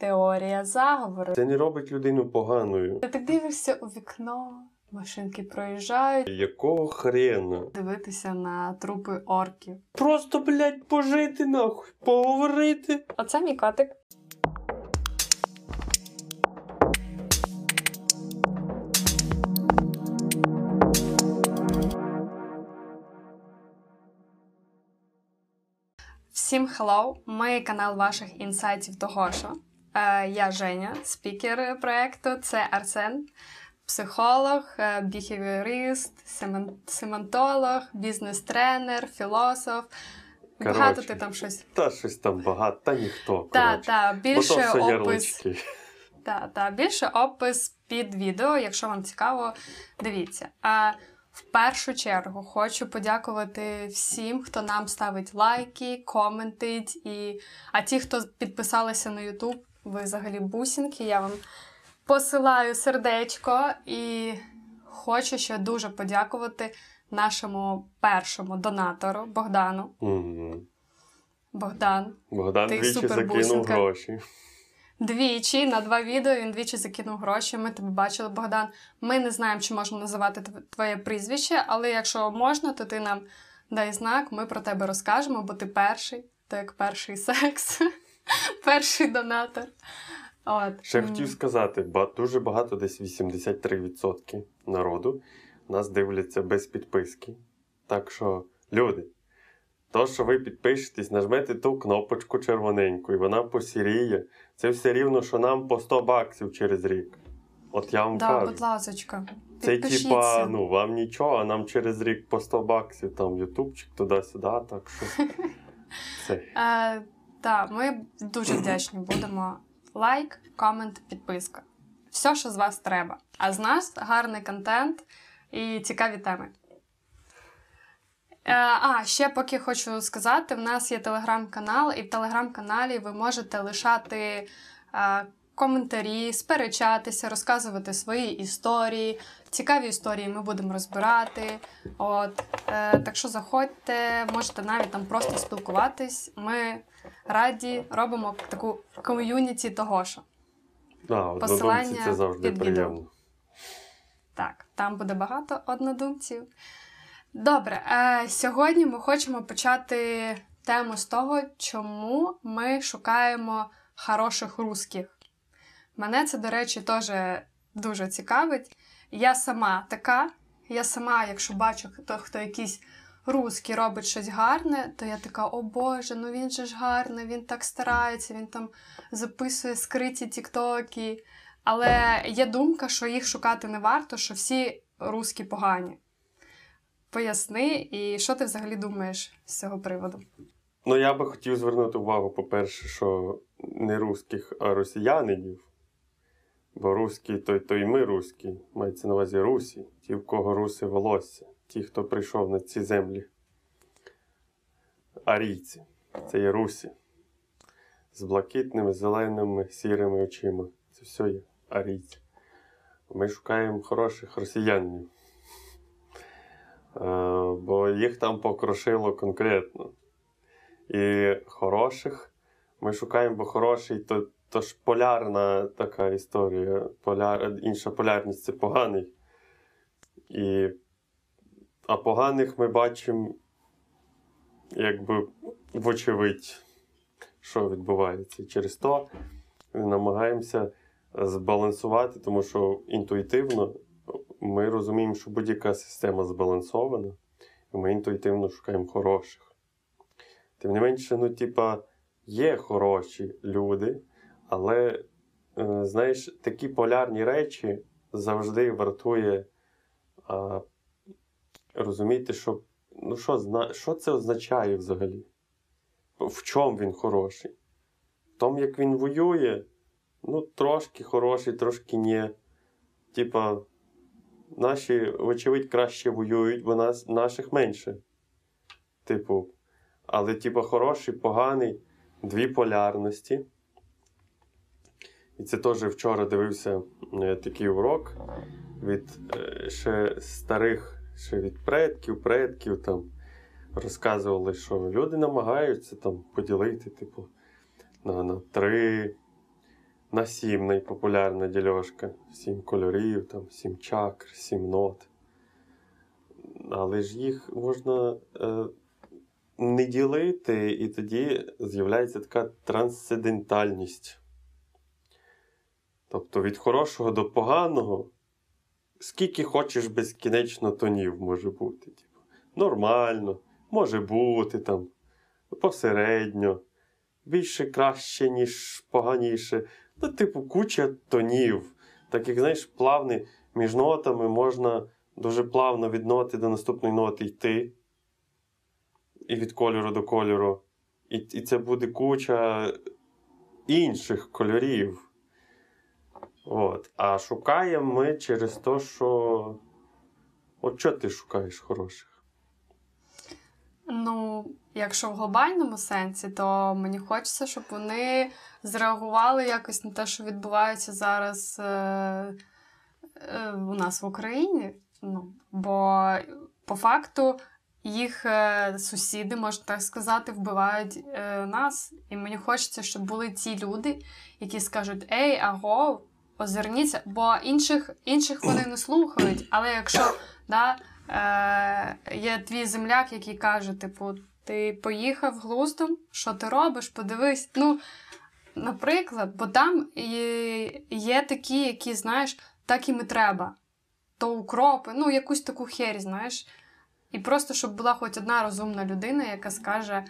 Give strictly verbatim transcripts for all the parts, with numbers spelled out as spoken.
Теорія заговору. Це не робить людину поганою. Ти так дивишся у вікно, машинки проїжджають. Якого хрена? Дивитися на трупи орків. Просто, блядь, пожити нахуй, поговорити. Оце мій котик. Всім хеллоу! Ми канал ваших інсайтів того що. Я Женя, спікер проєкту, це Арсен, психолог, біхевіорист, семантолог, бізнес-тренер, філософ. Короче, багато ти там щось. Та щось там багато, та ніхто. Та, та, більше опис. Та, та, більше опис під відео, якщо вам цікаво, дивіться. А в першу чергу хочу подякувати всім, хто нам ставить лайки, коментить. І... А ті, хто підписалися на YouTube, ви взагалі бусинки, я вам посилаю сердечко. І хочу ще дуже подякувати нашому першому донатору Богдану. Mm-hmm. Богдан, Богдан ти двічі закинув гроші. Двічі, на два відео він двічі закинув гроші. Ми тебе бачили, Богдан. Ми не знаємо, чи можна називати твоє прізвище, але якщо можна, то ти нам дай знак, ми про тебе розкажемо, бо ти перший, то як перший секс, перший донатор. От. Ще хотів сказати, дуже багато, десь вісімдесят три відсотки народу нас дивляться без підписки. Так що, люди, то, що ви підпишетесь, нажмете ту кнопочку червоненьку, і вона посіріє. Це все рівно, що нам по сто баксів через рік. От я вам да, кажу. Так, будь ласочка, підпишіться. Це типа, ну, вам нічого, а нам через рік по сто баксів, там, ютубчик, туди-сюди, так що. Так, ми дуже вдячні будемо. Лайк, комент, підписка. Все, що з вас треба. А з нас гарний контент і цікаві теми. А, ще поки хочу сказати, в нас є телеграм-канал, і в телеграм-каналі ви можете лишати а, коментарі, сперечатися, розказувати свої історії. Цікаві історії ми будемо розбирати. От, е, так що заходьте, можете навіть там просто спілкуватись. Ми раді, робимо таку ком'юніті того що. Да, посилання це завжди приємно. Так, там буде багато однодумців. Добре, е, сьогодні ми хочемо почати тему з того, чому ми шукаємо хороших русских. Мене це, до речі, теж дуже цікавить. Я сама така, я сама, якщо бачу, хто, хто якийсь русский робить щось гарне, то я така, о боже, ну він же ж гарний, він так старається, він там записує скриті тіктоки. Але є думка, що їх шукати не варто, що всі русські погані. Поясни, і що ти взагалі думаєш з цього приводу? Ну, я би хотів звернути увагу, по-перше, що не русських, а росіянинів. Бо русські, то, то і ми русські, мається на увазі русі, ті, в кого руси волосся, ті, хто прийшов на ці землі. Арійці, це є русі. З блакитними, зеленими, сірими очима. Це все є арійці. Ми шукаємо хороших росіянинів. Бо їх там покрошило конкретно. І хороших ми шукаємо, бо хороший то, то ж полярна така історія. Поляр, інша полярність – це поганий. І, а поганих ми бачимо якби вочевидь, що відбувається. Через то намагаємося збалансувати, тому що інтуїтивно ми розуміємо, що будь-яка система збалансована, і ми інтуїтивно шукаємо хороших. Тим не менше, ну, типа, є хороші люди, але, е, знаєш, такі полярні речі завжди вартує е, розуміти, що, ну, що, зна, що це означає взагалі? В чому він хороший? В тому, як він воює, ну, трошки хороший, трошки ні. Типа, наші, вочевидь, краще воюють, бо нас, наших менше. Типу, але, типу, хороший, поганий, дві полярності. І це теж вчора дивився е, такий урок від е, ще старих, ще від предків, предків там розказували, що люди намагаються там поділити, типу, на, на три на сім найпопулярна дільошка. Сім кольорів, там, сім чакр, сім нот. Але ж їх можна е, не ділити, і тоді з'являється така трансцендентальність. Тобто від хорошого до поганого скільки хочеш безкінечно тонів може бути. Типу, нормально, може бути, там, посередньо, більше краще, ніж поганіше. Ну, типу, куча тонів. Так як, знаєш, плавний між нотами можна дуже плавно від ноти до наступної ноти йти. І від кольору до кольору. І, і це буде куча інших кольорів. От. А шукаємо ми через те, що... От що ти шукаєш хороших? Ну, якщо в глобальному сенсі, то мені хочеться, щоб вони зреагували якось на те, що відбувається зараз е- е- у нас в Україні. Ну, бо по факту їх е- сусіди, можна так сказати, вбивають е- нас. І мені хочеться, щоб були ті люди, які скажуть «Ей, аго, озирніться», бо інших, інших вони не слухають, але якщо да, е, є твій земляк, який каже, типу, ти поїхав глуздом, що ти робиш, подивись. Ну, наприклад, бо там є, є такі, які, знаєш, так їм і треба, то укропи, ну, якусь таку херь, знаєш, і просто, щоб була хоч одна розумна людина, яка скаже,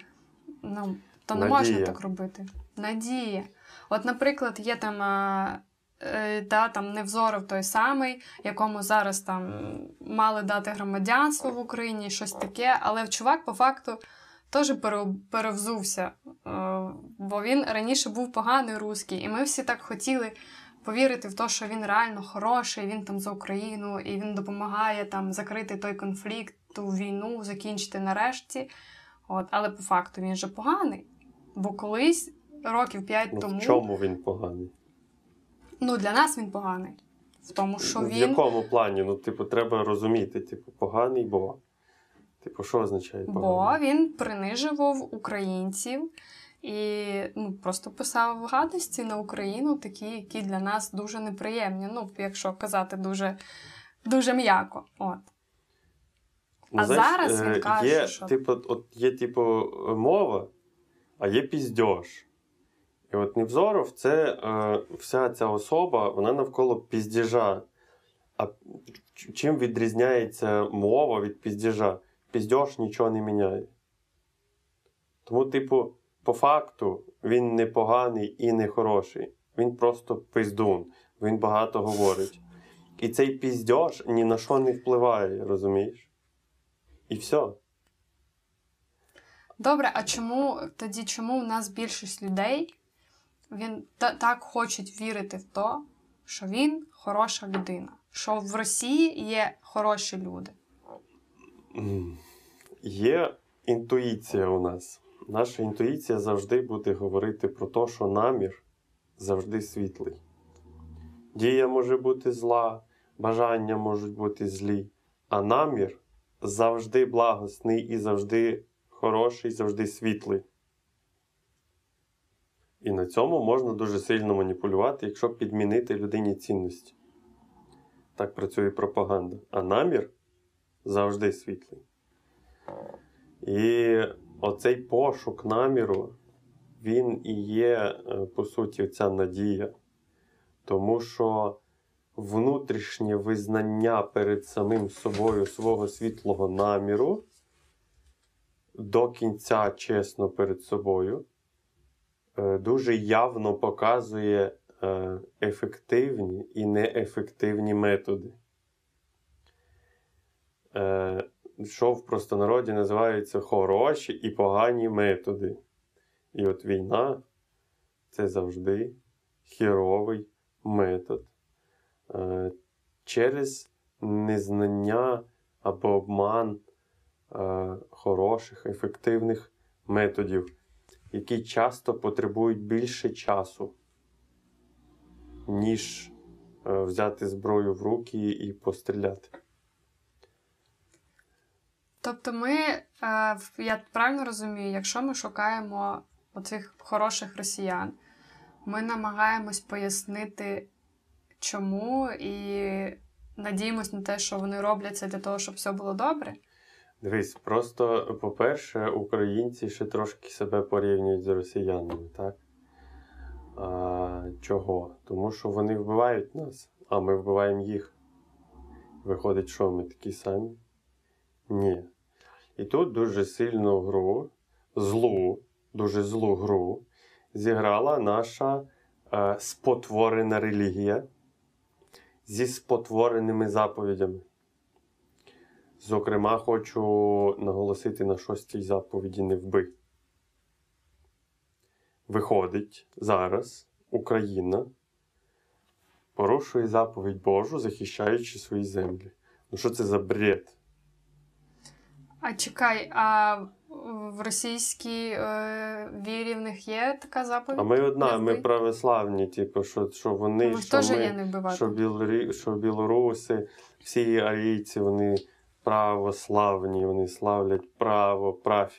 ну, то не можна так робити. Надія. От, наприклад, є там... Е, Та, там Невзоров той самий, якому зараз там мали дати громадянство в Україні, щось таке, але чувак по факту теж перевзувся, бо він раніше був поганий русський, і ми всі так хотіли повірити в те, що він реально хороший, він там за Україну, і він допомагає там закрити той конфлікт, ту війну, закінчити нарешті. От, але по факту він же поганий, бо колись, років п'ять тому... В чому він поганий? Ну, для нас він поганий. В тому, що він... В якому плані? Ну, типу, треба розуміти, типу, поганий, бо... Типу, що означає поганий? Бо він принижував українців і, ну, просто писав гадості на Україну, такі, які для нас дуже неприємні. Ну, якщо казати дуже, дуже м'яко. От. А знаєш, зараз він каже, є, що... Типу, от є, типу, мова, а є піздьош. І от Невзоров, це е, вся ця особа, вона навколо піздєжа. А чим відрізняється мова від піздєжа? Піздєж нічого не міняє. Тому, типу, по факту він не поганий і не хороший. Він просто пиздун. Він багато говорить. І цей піздєж ні на що не впливає, розумієш? І все. Добре, а чому тоді, чому в нас більшість людей... Він та- так хочуть вірити в то, що він хороша людина. Що в Росії є хороші люди. Є інтуїція у нас. Наша інтуїція завжди буде говорити про те, що намір завжди світлий. Дія може бути зла, бажання можуть бути злі, а намір завжди благосний і завжди хороший, завжди світлий. І на цьому можна дуже сильно маніпулювати, якщо підмінити людині цінності. Так працює пропаганда. А намір завжди світлий. І оцей пошук наміру, він і є, по суті, ця надія. Тому що внутрішнє визнання перед самим собою свого світлого наміру до кінця чесно перед собою дуже явно показує ефективні і неефективні методи. Що в простонароді називаються хороші і погані методи. І от війна – це завжди хіровий метод через незнання або обман хороших, ефективних методів, які часто потребують більше часу, ніж е, взяти зброю в руки і постріляти. Тобто ми, е, я правильно розумію, якщо ми шукаємо оцих хороших росіян, Ми намагаємось пояснити, чому, і надіємось на те, що вони робляться для того, щоб все було добре. Дивись, просто, по-перше, українці ще трошки себе порівнюють з росіянами, так? А, чого? Тому що вони вбивають нас, а ми вбиваємо їх. Виходить, що ми такі самі? Ні. І тут дуже сильну гру, злу, дуже злу гру, зіграла наша е, спотворена релігія зі спотвореними заповідями. Зокрема, хочу наголосити на шостій заповіді «Не вбий». Виходить, зараз Україна порушує заповідь Божу, захищаючи свої землі. Ну що це за бред? А чекай, а в російській е, вірі в них є така заповідь? А ми одна, ми православні, типу, що, що вони, ну, що, ми, що, білорі, що білоруси, всі арійці, вони православні, вони славлять право, правь,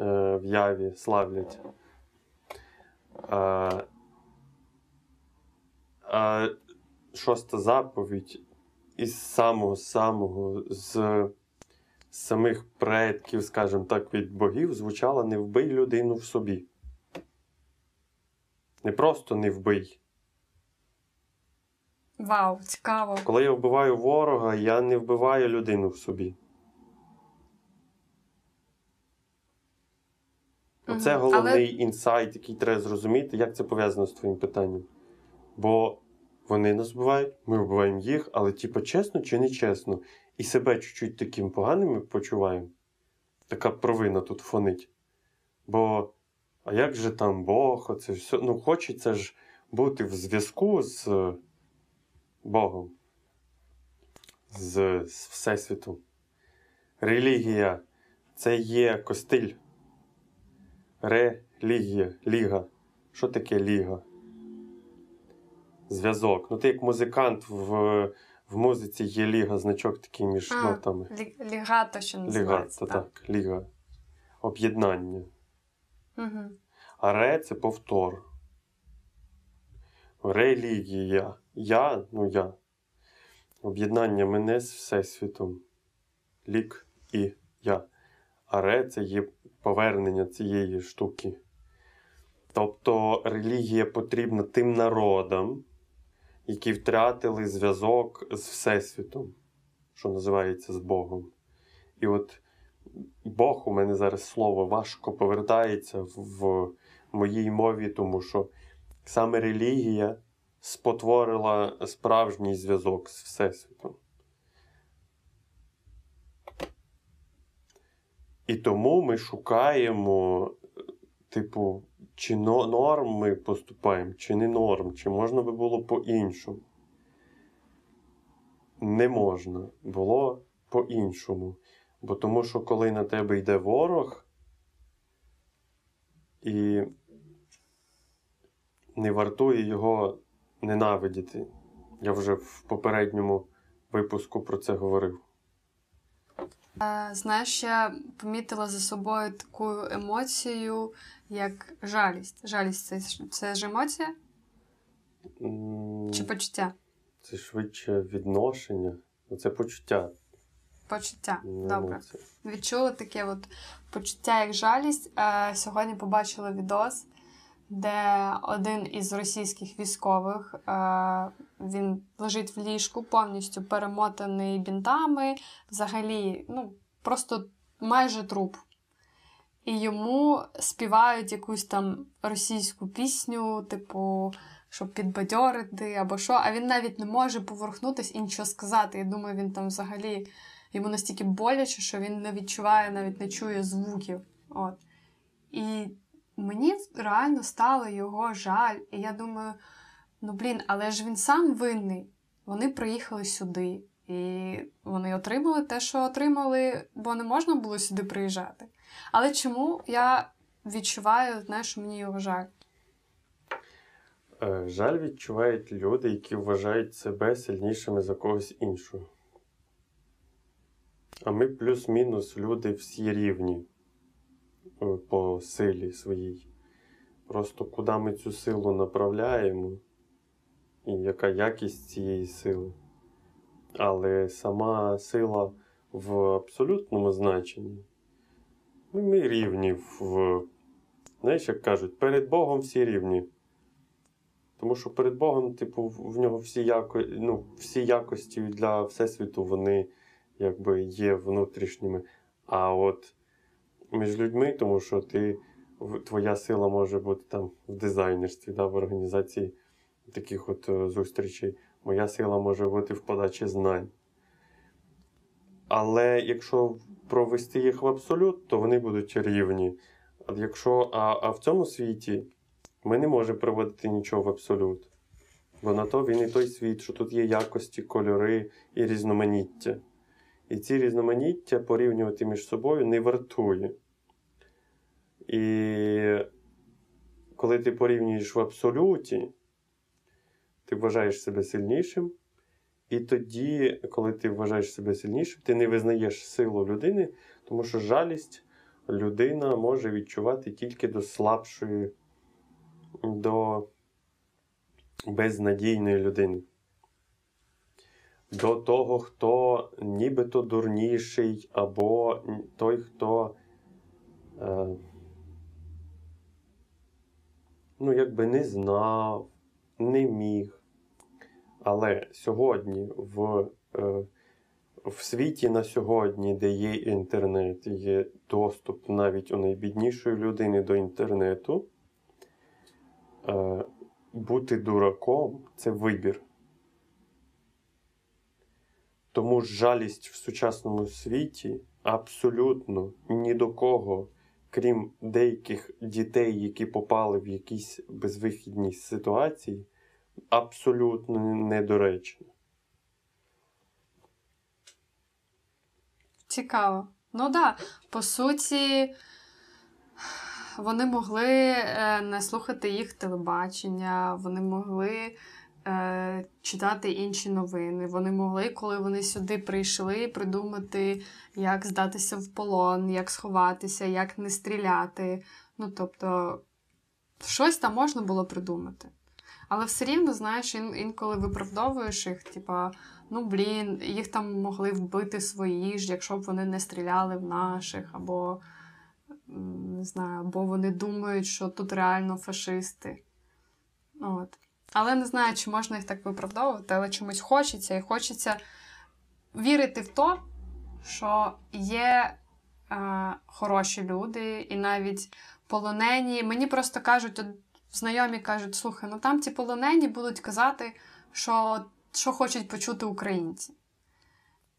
е, в яві славлять. А, а, шоста заповідь із самого-самого, з... з самих предків, скажімо так, від богів звучала «не вбий людину в собі». Не просто «не вбий». Вау, цікаво. Коли я вбиваю ворога, я не вбиваю людину в собі. Угу. Оце головний Але... інсайт, який треба зрозуміти, як це пов'язано з твоїм питанням. Бо вони нас вбивають, ми вбиваємо їх, але типу чесно чи не чесно? І себе чуть-чуть таким поганим почуваємо. Така провина тут фонить. Бо, а як же там Бог, оце все. Ну, хочеться ж бути в зв'язку з Богом, з, з Всесвітом. Релігія – це є костиль. Релігія, ліга. Що таке ліга? Зв'язок. Ну, ти як музикант в... В музиці є ліга, значок такий між а, нотами. Лігато, що називається. Лігато, так. так. Ліга. Об'єднання. Угу. А ре – це повтор. Релігія. Я, ну я. Об'єднання мене з Всесвітом. Лік і я. А ре – це є повернення цієї штуки. Тобто релігія потрібна тим народам, які втратили зв'язок з Всесвітом, що називається, з Богом. І от Бог, у мене зараз слово важко повертається в моїй мові, тому що саме релігія спотворила справжній зв'язок з Всесвітом. І тому ми шукаємо, типу, чи норм ми поступаємо, чи не норм, чи можна би було по-іншому. Не можна було по-іншому. Бо тому що, коли на тебе йде ворог, і не вартує його ненавидіти. Я вже в попередньому випуску про це говорив. Знаєш, я помітила за собою таку емоцію, як жалість. Жалість це, це ж емоція? Чи почуття? Це швидше відношення. Це почуття. Почуття, не добре. Емоція. Відчула таке от почуття як жалість. Сьогодні побачила відос, де один із російських військових, він лежить в ліжку, повністю перемотаний бінтами, взагалі, ну, просто майже труп. І йому співають якусь там російську пісню, типу, щоб підбадьорити або що, а він навіть не може поворухнутись і нічого сказати. Я думаю, він там взагалі, йому настільки боляче, що він не відчуває, навіть не чує звуків. От. І мені реально стало його жаль. І я думаю, ну, блін, але ж він сам винний. Вони приїхали сюди. І вони отримали те, що отримали, бо не можна було сюди приїжджати. Але чому я відчуваю, знаєш, мені його жаль? Жаль відчувають люди, які вважають себе сильнішими за когось іншого. А ми плюс-мінус люди всі рівні по силі своїй. Просто куди ми цю силу направляємо і яка якість цієї сили. Але сама сила в абсолютному значенні. Ми рівні в... Знаєш, як кажуть, перед Богом всі рівні. Тому що перед Богом, типу, в нього всі, яко... ну, всі якості для Всесвіту, вони якби є внутрішніми. А от між людьми, тому що ти, твоя сила може бути там в дизайнерстві, да, в організації таких от зустрічей. Моя сила може бути в подачі знань. Але якщо провести їх в абсолют, то вони будуть рівні. А, якщо, а, а в цьому світі ми не можемо проводити нічого в абсолют. Бо на то він і той світ, що тут є якості, кольори і різноманіття. І ці різноманіття порівнювати між собою не вартує. І коли ти порівнюєш в абсолюті, ти вважаєш себе сильнішим, і тоді, коли ти вважаєш себе сильнішим, ти не визнаєш силу людини, тому що жалість людина може відчувати тільки до слабшої, до безнадійної людини. До того, хто нібито дурніший, або той, хто е, ну, якби не знав, не міг. Але сьогодні, в, е, в світі на сьогодні, де є інтернет, є доступ навіть у найбіднішої людини до інтернету, е, бути дураком – це вибір. Тому жалість в сучасному світі абсолютно ні до кого, крім деяких дітей, які попали в якісь безвихідні ситуації, абсолютно недоречна. Цікаво. Ну да, по суті, вони могли не слухати їх телебачення, вони могли читати інші новини. Вони могли, коли вони сюди прийшли, придумати, як здатися в полон, як сховатися, як не стріляти. Ну, тобто, щось там можна було придумати. Але все рівно, знаєш, інколи виправдовуєш їх, типа, ну, блін, їх там могли вбити свої ж, якщо б вони не стріляли в наших, або, не знаю, або вони думають, що тут реально фашисти. От. Але не знаю, чи можна їх так виправдовувати, але чомусь хочеться. І хочеться вірити в те, що є е, хороші люди, і навіть полонені. Мені просто кажуть, знайомі кажуть, слухай, ну там ті полонені будуть казати, що, що хочуть почути українці.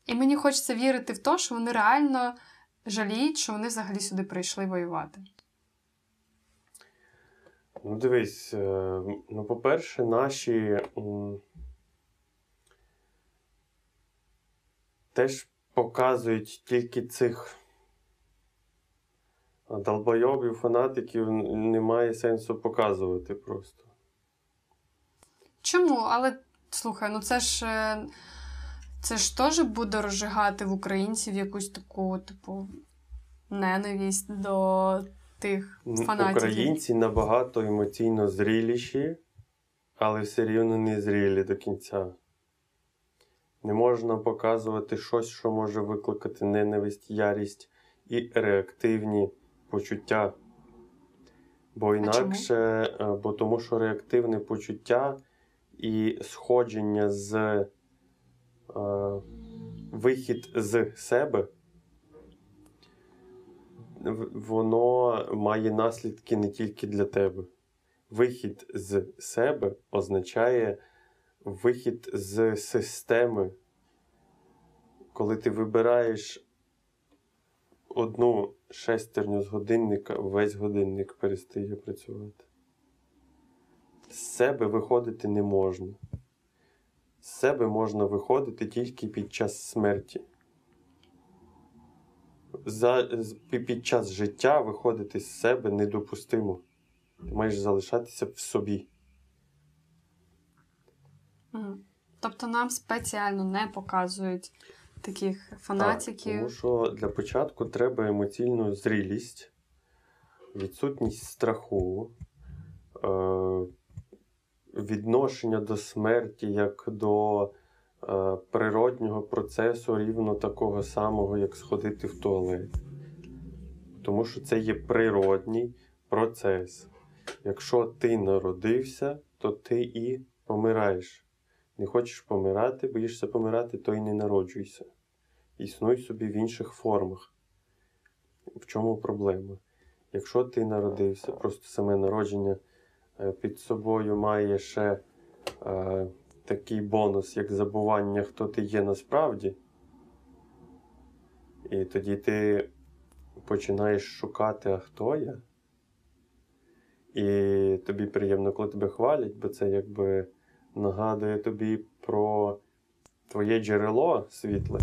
І мені хочеться вірити в те, що вони реально жаліють, що вони взагалі сюди прийшли воювати. Ну, дивись, ну, по-перше, наші м, теж показують тільки цих долбойобів, фанатиків немає сенсу показувати просто. Чому? Але, слухай, ну це ж це ж теж буде розжигати в українців якусь таку, типу, ненависть до тих фанатів. Українці набагато емоційно зріліші, але все рівно не зрілі до кінця. Не можна показувати щось, що може викликати ненависть, ярість і реактивні почуття. Бо інакше, бо тому що реактивне почуття і сходження з е, вихід з себе, воно має наслідки не тільки для тебе. Вихід з себе означає вихід з системи. Коли ти вибираєш одну шестерню з годинника, весь годинник перестає працювати. З себе виходити не можна. З себе можна виходити тільки під час смерті. За, під час життя виходити з себе недопустимо. Ти маєш залишатися в собі. Mm. Тобто нам спеціально не показують таких фанатиків? Так, тому що для початку треба емоційну зрілість, відсутність страху, відношення до смерті як до природнього процесу рівно такого самого, як сходити в туалет. Тому що це є природній процес. Якщо ти народився, то ти і помираєш. Не хочеш помирати, боїшся помирати, то і не народжуйся. Існуй собі в інших формах. В чому проблема? Якщо ти народився, просто саме народження під собою має ще е, такий бонус, як забування, хто ти є насправді. І тоді ти починаєш шукати, а хто я. І тобі приємно, коли тебе хвалять, бо це якби нагадує тобі про твоє джерело світле.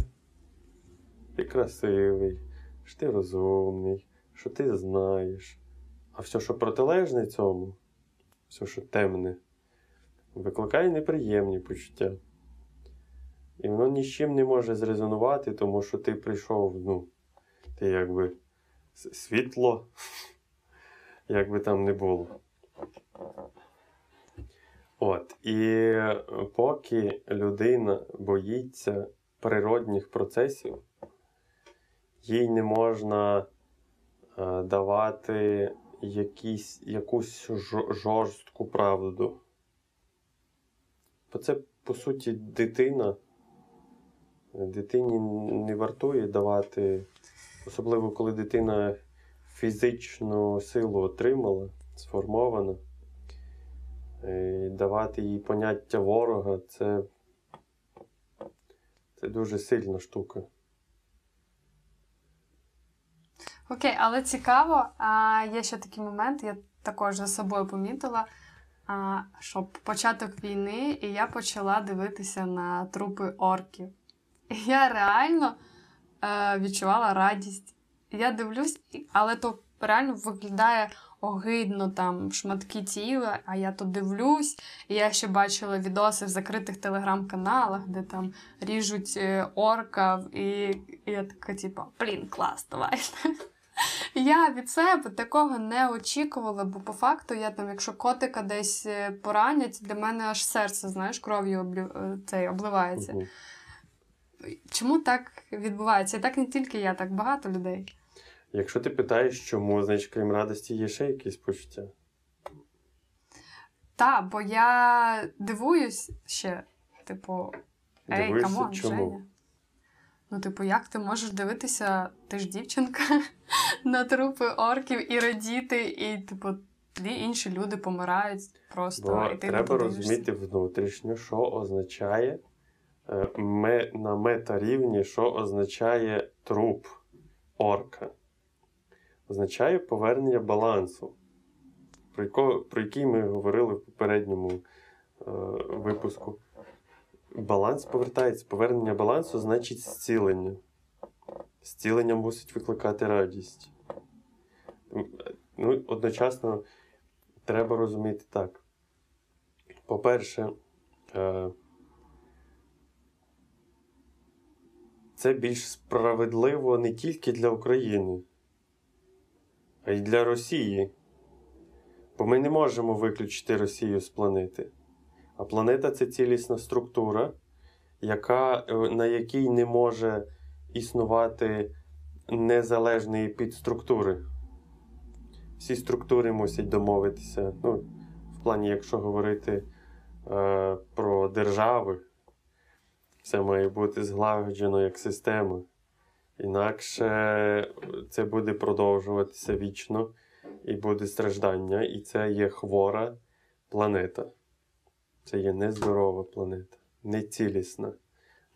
Ти красивий, що ти розумний, що ти знаєш. А все, що протилежне цьому, все, що темне, викликає неприємні почуття. І воно ні з чим не може зрезонувати, тому що ти прийшов, ну, ти якби світло, як би там не було. От, і поки людина боїться природних процесів, їй не можна е, давати якісь, якусь жорстку правду. Бо це, по суті, дитина. Дитині не вартує давати, особливо коли дитина фізичну силу отримала, сформована, і давати їй поняття ворога – це, це дуже сильна штука. Окей, але цікаво, а є ще такий момент, я також за собою помітила, а, що початок війни, і я почала дивитися на трупи орків. І я реально а, відчувала радість. Я дивлюсь, але то реально виглядає огидно, там шматки тіла, а я то дивлюсь. І я ще бачила відоси в закритих телеграм-каналах, де там ріжуть орка, і, і я така, типу, блін, клас, давай. Я від себе такого не очікувала, бо по факту я там, якщо котика десь поранять, для мене аж серце, знаєш, кров'ю облів... цей, обливається. Угу. Чому так відбувається? І так не тільки я, так багато людей. Якщо ти питаєш, чому, значить, крім радості, є ще якісь почуття? Та, бо я дивуюсь ще, типу, ей, камон, Женя. Ну, типу, як ти можеш дивитися, ти ж дівчинка, на трупи орків і радіти, і, типу, інші люди помирають просто. Бо і ти треба розуміти внутрішньо, що означає Ме, на мета-рівні, що означає труп орка. Означає повернення балансу, про, яко, про який ми говорили в попередньому е, випуску. Баланс повертається. Повернення балансу значить зцілення. Зцілення мусить викликати радість. Ну, одночасно треба розуміти так. По-перше, е, це більш справедливо не тільки для України, а й для Росії. Бо ми не можемо виключити Росію з планети. А планета – це цілісна структура, яка, на якій не може існувати незалежної підструктури. Всі структури мусять домовитися. Ну, в плані, якщо говорити е, про держави, це має бути злагоджено як система. Інакше це буде продовжуватися вічно, і буде страждання, і це є хвора планета. Це є нездорова планета, нецілісна,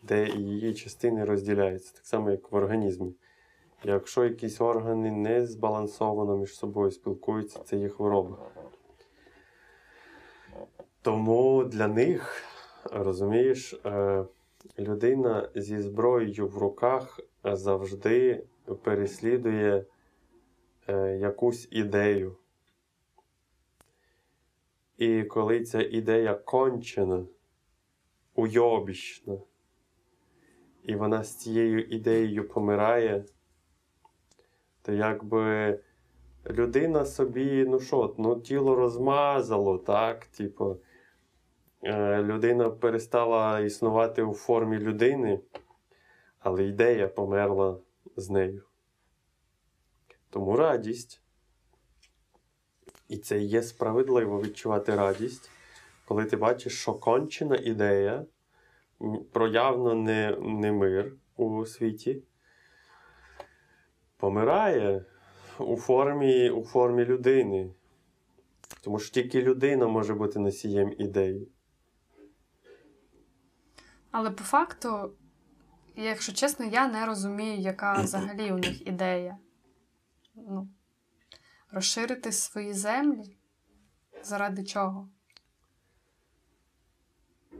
де її частини розділяються, так само, як в організмі. Якщо якісь органи не збалансовано між собою спілкуються, це є хвороба. Тому для них, розумієш, людина зі зброєю в руках завжди переслідує е, якусь ідею. І коли ця ідея кончена, уйобічна, і вона з цією ідеєю помирає, то якби людина собі, ну що, ну тіло розмазало, так, типу, людина перестала існувати у формі людини, але ідея померла з нею. Тому радість. І це є справедливо відчувати радість, коли ти бачиш, що кончена ідея, проявно не, не мир у світі, помирає у формі, у формі людини. Тому що тільки людина може бути носієм ідеї. Але по факту, якщо чесно, я не розумію, яка взагалі у них ідея. Ну, розширити свої землі? Заради чого?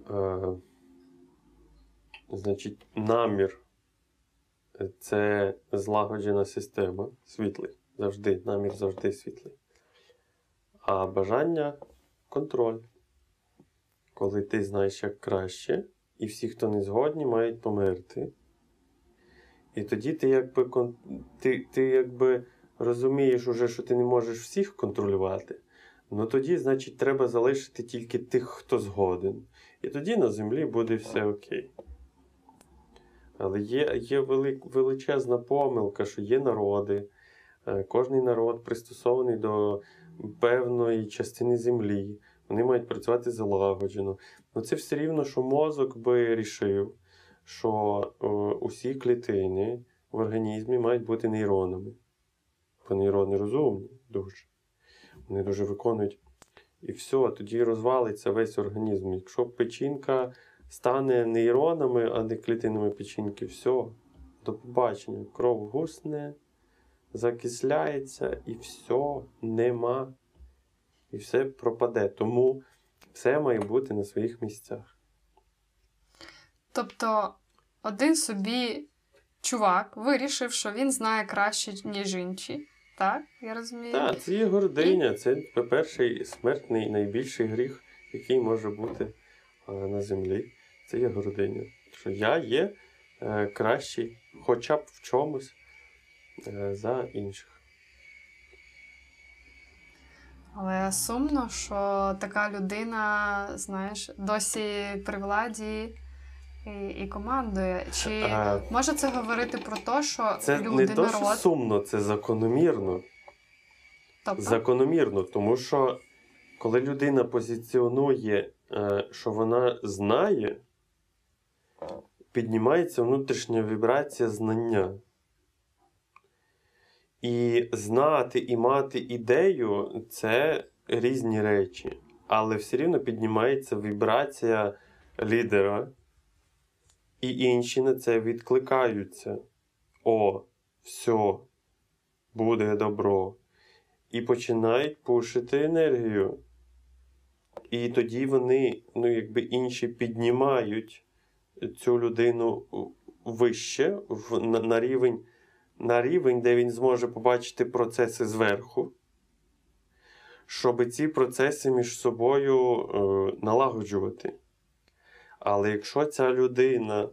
Е, значить, намір – це злагоджена система, світлий, завжди, намір завжди світлий. А бажання – контроль. Коли ти знаєш, як краще, і всі, хто не згодні, мають померти. І тоді ти якби, ти, ти якби розумієш уже, що ти не можеш всіх контролювати, ну тоді, значить, треба залишити тільки тих, хто згоден. І тоді на землі буде все окей. Але є, є величезна помилка, що є народи, кожний народ пристосований до певної частини землі, вони мають працювати залагоджено. Ну це все рівно, що мозок би рішив, що усі клітини в організмі мають бути нейронами. Бо нейрони розумні дуже. Вони дуже виконують. І все, тоді розвалиться весь організм. Якщо печінка стане нейронами, а не клітинами печінки, все, до побачення. Кров гусне, закисляється, і все, нема. І все пропаде. Тому все має бути на своїх місцях. Тобто один собі чувак вирішив, що він знає краще, ніж інші. Так? Я розумію? Так, це є гординя. І... Це перший смертний, найбільший гріх, який може бути а, на землі. Це є гординя. Що я є е, кращий хоча б в чомусь е, за інших. Але сумно, що така людина, знаєш, досі при владі і, і командує. Чи а, може це говорити про те, що це люди, народ... Це не то, що сумно, це закономірно. Тобто? Закономірно, тому що коли людина позиціонує, що вона знає, піднімається внутрішня вібрація знання. І знати, і мати ідею – це різні речі. Але все рівно піднімається вібрація лідера, і інші на це відкликаються. О, все, буде добро. І починають пушити енергію. І тоді вони, ну якби інші піднімають цю людину вище, в, на, на рівень, на рівень, де він зможе побачити процеси зверху, щоб ці процеси між собою е, налагоджувати. Але якщо ця людина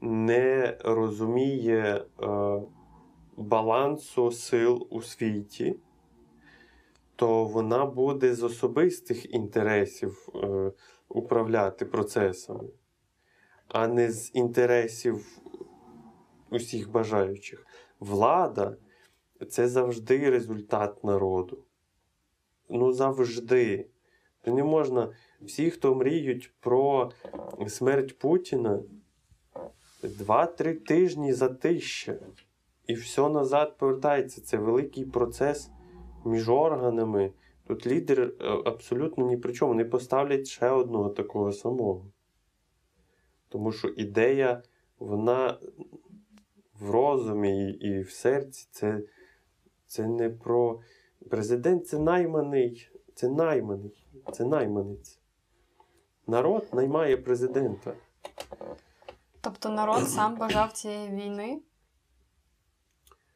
не розуміє е, балансу сил у світі, то вона буде з особистих інтересів е, управляти процесами, а не з інтересів усіх бажаючих. Влада – це завжди результат народу. Ну, завжди. То не можна... Всі, хто мріють про смерть Путіна, два-три тижні затища. І все назад повертається. Це великий процес між органами. Тут лідер абсолютно ні при чому. Не поставлять ще одного такого самого. Тому що ідея, вона... в розумі і в серці, це, це не про... Президент – це найманий, це найманий, це найманець. Народ наймає президента. Тобто народ сам бажав цієї війни?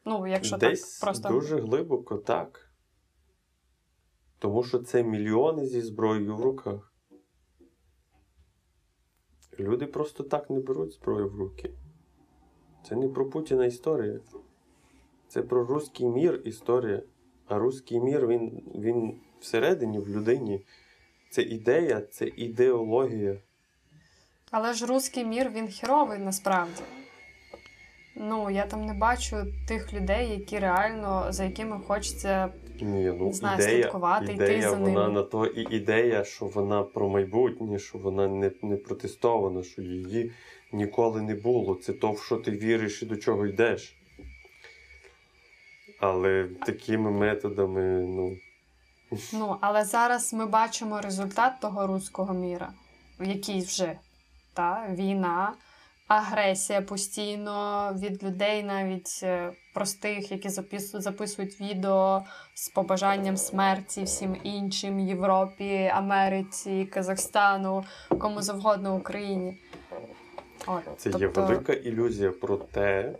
Ну, якщо десь так просто... дуже глибоко, так. Тому що це мільйони зі зброєю в руках. Люди просто так не беруть зброю в руки. Це не про Путіна історія. Це про русський мір історія. А руський мір, він, він всередині, в людині. Це ідея, це ідеологія. Але ж руський мір, він херовий насправді. Ну, я там не бачу тих людей, які реально, за якими хочеться, не, ну, не знаю, ідея, слідкувати, ідея, йти за ними. Вона на то і ідея, що вона про майбутнє, що вона не, не протестована, що її ніколи не було. Це то, в що ти віриш і до чого йдеш. Але такими методами, ну... Ну, але зараз ми бачимо результат того руського міра, який вже, та, війна, агресія постійно від людей, навіть простих, які записують відео з побажанням смерті всім іншим, Європі, Америці, Казахстану, кому завгодно, Україні. От, це тобто... є велика ілюзія про те,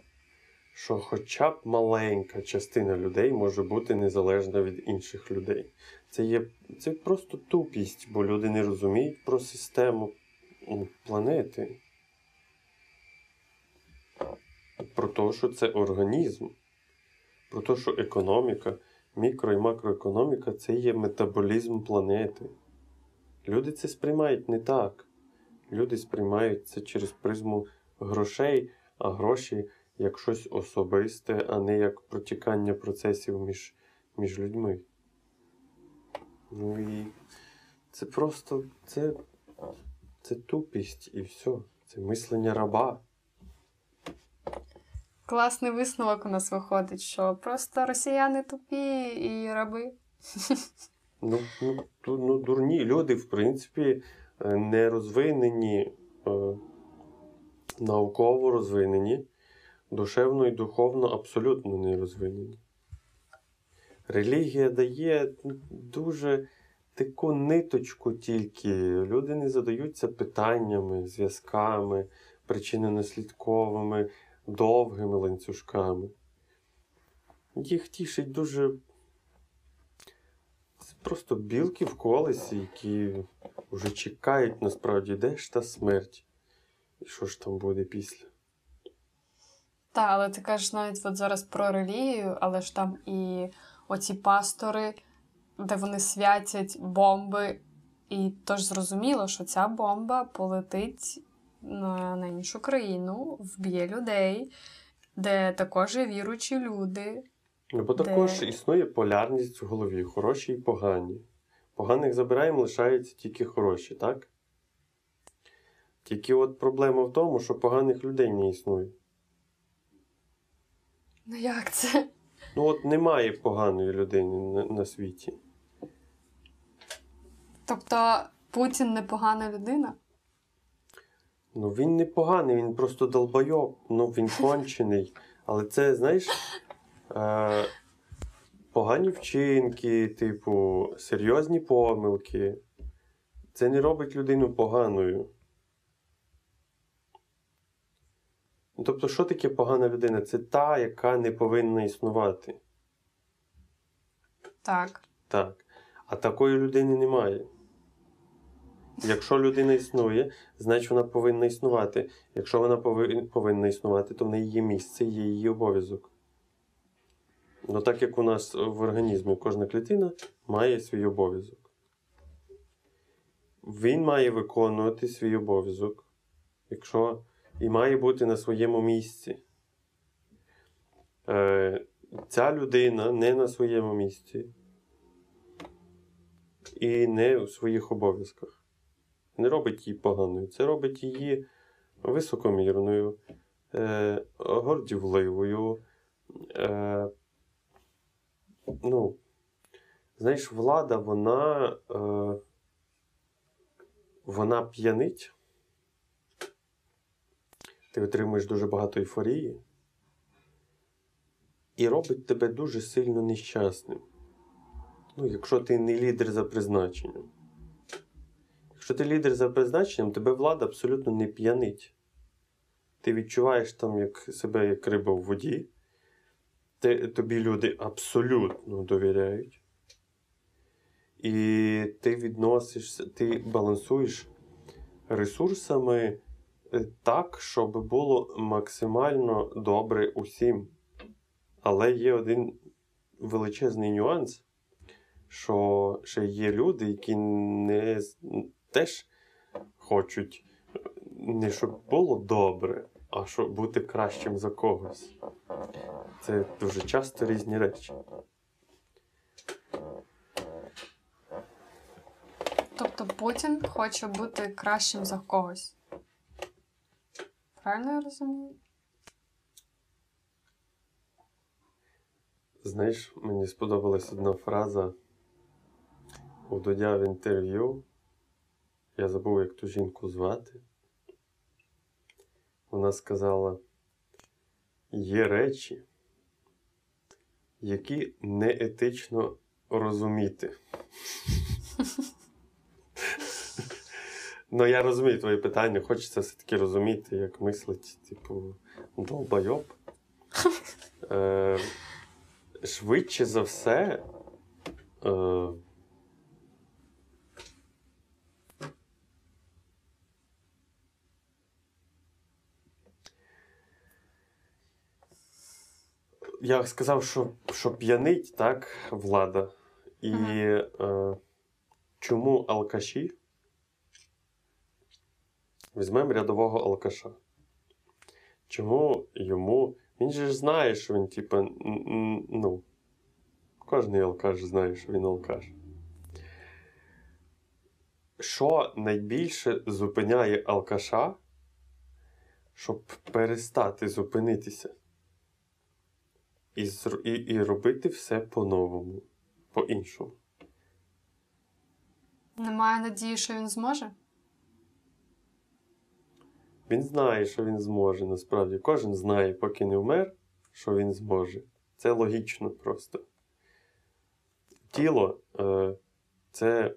що хоча б маленька частина людей може бути незалежна від інших людей. Це є це просто тупість, бо люди не розуміють про систему планети. Про те, що це організм, про те, що економіка, мікро- і макроекономіка – це є метаболізм планети. Люди це сприймають не так. Люди сприймають це через призму грошей, а гроші – як щось особисте, а не як протікання процесів між, між людьми. Ну і це просто, це, це тупість і все. Це мислення раба. Класний висновок у нас виходить, що просто росіяни тупі і раби. Ну, ну, ну дурні люди, в принципі, не розвинені, е, науково розвинені. Душевно і духовно абсолютно не розвинені. Релігія дає дуже таку ниточку тільки. Люди не задаються питаннями, зв'язками, причинно-наслідковими, довгими ланцюжками. Їх тішить дуже... Це просто білки в колесі, які вже чекають насправді, де ж та смерть? І що ж там буде після? Так, але ти кажеш навіть от зараз про релігію, але ж там і оці пастори, де вони святять бомби, і тож зрозуміло, що ця бомба полетить на, на іншу країну, вб'є людей, де також є віруючі люди. Бо де... також існує полярність в голові, хороші і погані. Поганих забираємо, лишаються тільки хороші, так? Тільки от проблема в тому, що поганих людей не існує. Ну як це? Ну от немає поганої людини на, на світі. Тобто Путін не погана людина? Ну він не поганий, він просто долбойоб. Ну він кончений. Але це, знаєш, е- погані вчинки, типу, серйозні помилки. Це не робить людину поганою. Тобто, що таке погана людина? Це та, яка не повинна існувати. Так. Так. А такої людини немає. Якщо людина існує, значить вона повинна існувати. Якщо вона повинна існувати, то в неї є місце, є її обов'язок. Ну так як у нас в організмі кожна клітина має свій обов'язок. Він має виконувати свій обов'язок. Якщо... І має бути на своєму місці. Е, ця людина не на своєму місці. І не у своїх обов'язках. Не робить її поганою. Це робить її високомірною, е, гордівливою. Е, ну, знаєш, влада, вона, е, вона п'янить. Ти отримуєш дуже багато ейфорії і робить тебе дуже сильно нещасним. Ну, якщо ти не лідер за призначенням. Якщо ти лідер за призначенням, тебе влада абсолютно не п'янить. Ти відчуваєш там як себе як риба в воді. Ти, тобі люди абсолютно довіряють. І ти відносишся, ти балансуєш ресурсами так, щоб було максимально добре усім. Але є один величезний нюанс, що ще є люди, які не теж хочуть не щоб було добре, а щоб бути кращим за когось. Це дуже часто різні речі. Тобто Путін хоче бути кращим за когось. Правильно я розумію? Знаєш, мені сподобалась одна фраза у Дудя в інтерв'ю. Я забув, як ту жінку звати. Вона сказала: є речі, які неетично розуміти. Ну, я розумію твої питання, хочеться все-таки розуміти, як мислить, типу, долбайоб. Е, швидше за все, е, я сказав, що, що п'янить, так, влада. І е, чому алкаші? Візьмемо рядового алкаша. Чому йому... Він же ж знає, що він, типа, ну... Кожний алкаш знає, що він алкаш. Що найбільше зупиняє алкаша, щоб перестати зупинитися? І, і, і робити все по-новому, по-іншому. Немає надії, що він зможе? Він знає, що він зможе, насправді. Кожен знає, поки не вмер, що він зможе. Це логічно просто. Тіло – це,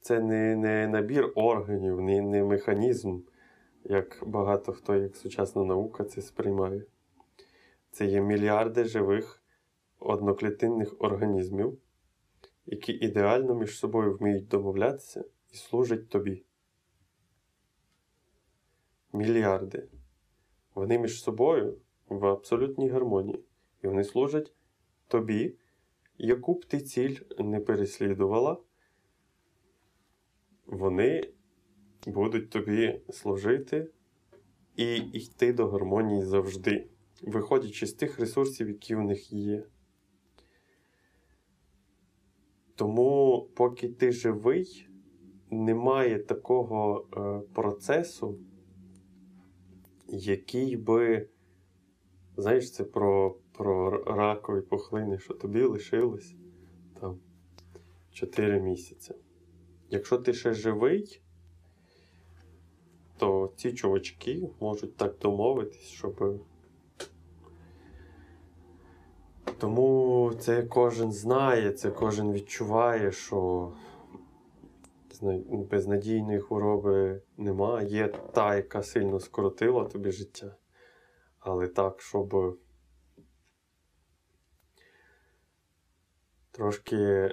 це не, не набір органів, не, не механізм, як багато хто, як сучасна наука, це сприймає. Це є мільярди живих одноклітинних організмів, які ідеально між собою вміють домовлятися і служать тобі. Мільярди. Вони між собою в абсолютній гармонії. І вони служать тобі, яку б ти ціль не переслідувала, вони будуть тобі служити і йти до гармонії завжди, виходячи з тих ресурсів, які в них є. Тому, поки ти живий, немає такого е, процесу, який би, знаєш, це про, про ракові пухлини, що тобі лишилось там чотири місяці. Якщо ти ще живий, то ці чувачки можуть так домовитись, щоб... Тому це кожен знає, це кожен відчуває, що безнадійної хвороби нема. Є та, яка сильно скоротила тобі життя. Але так, щоб трошки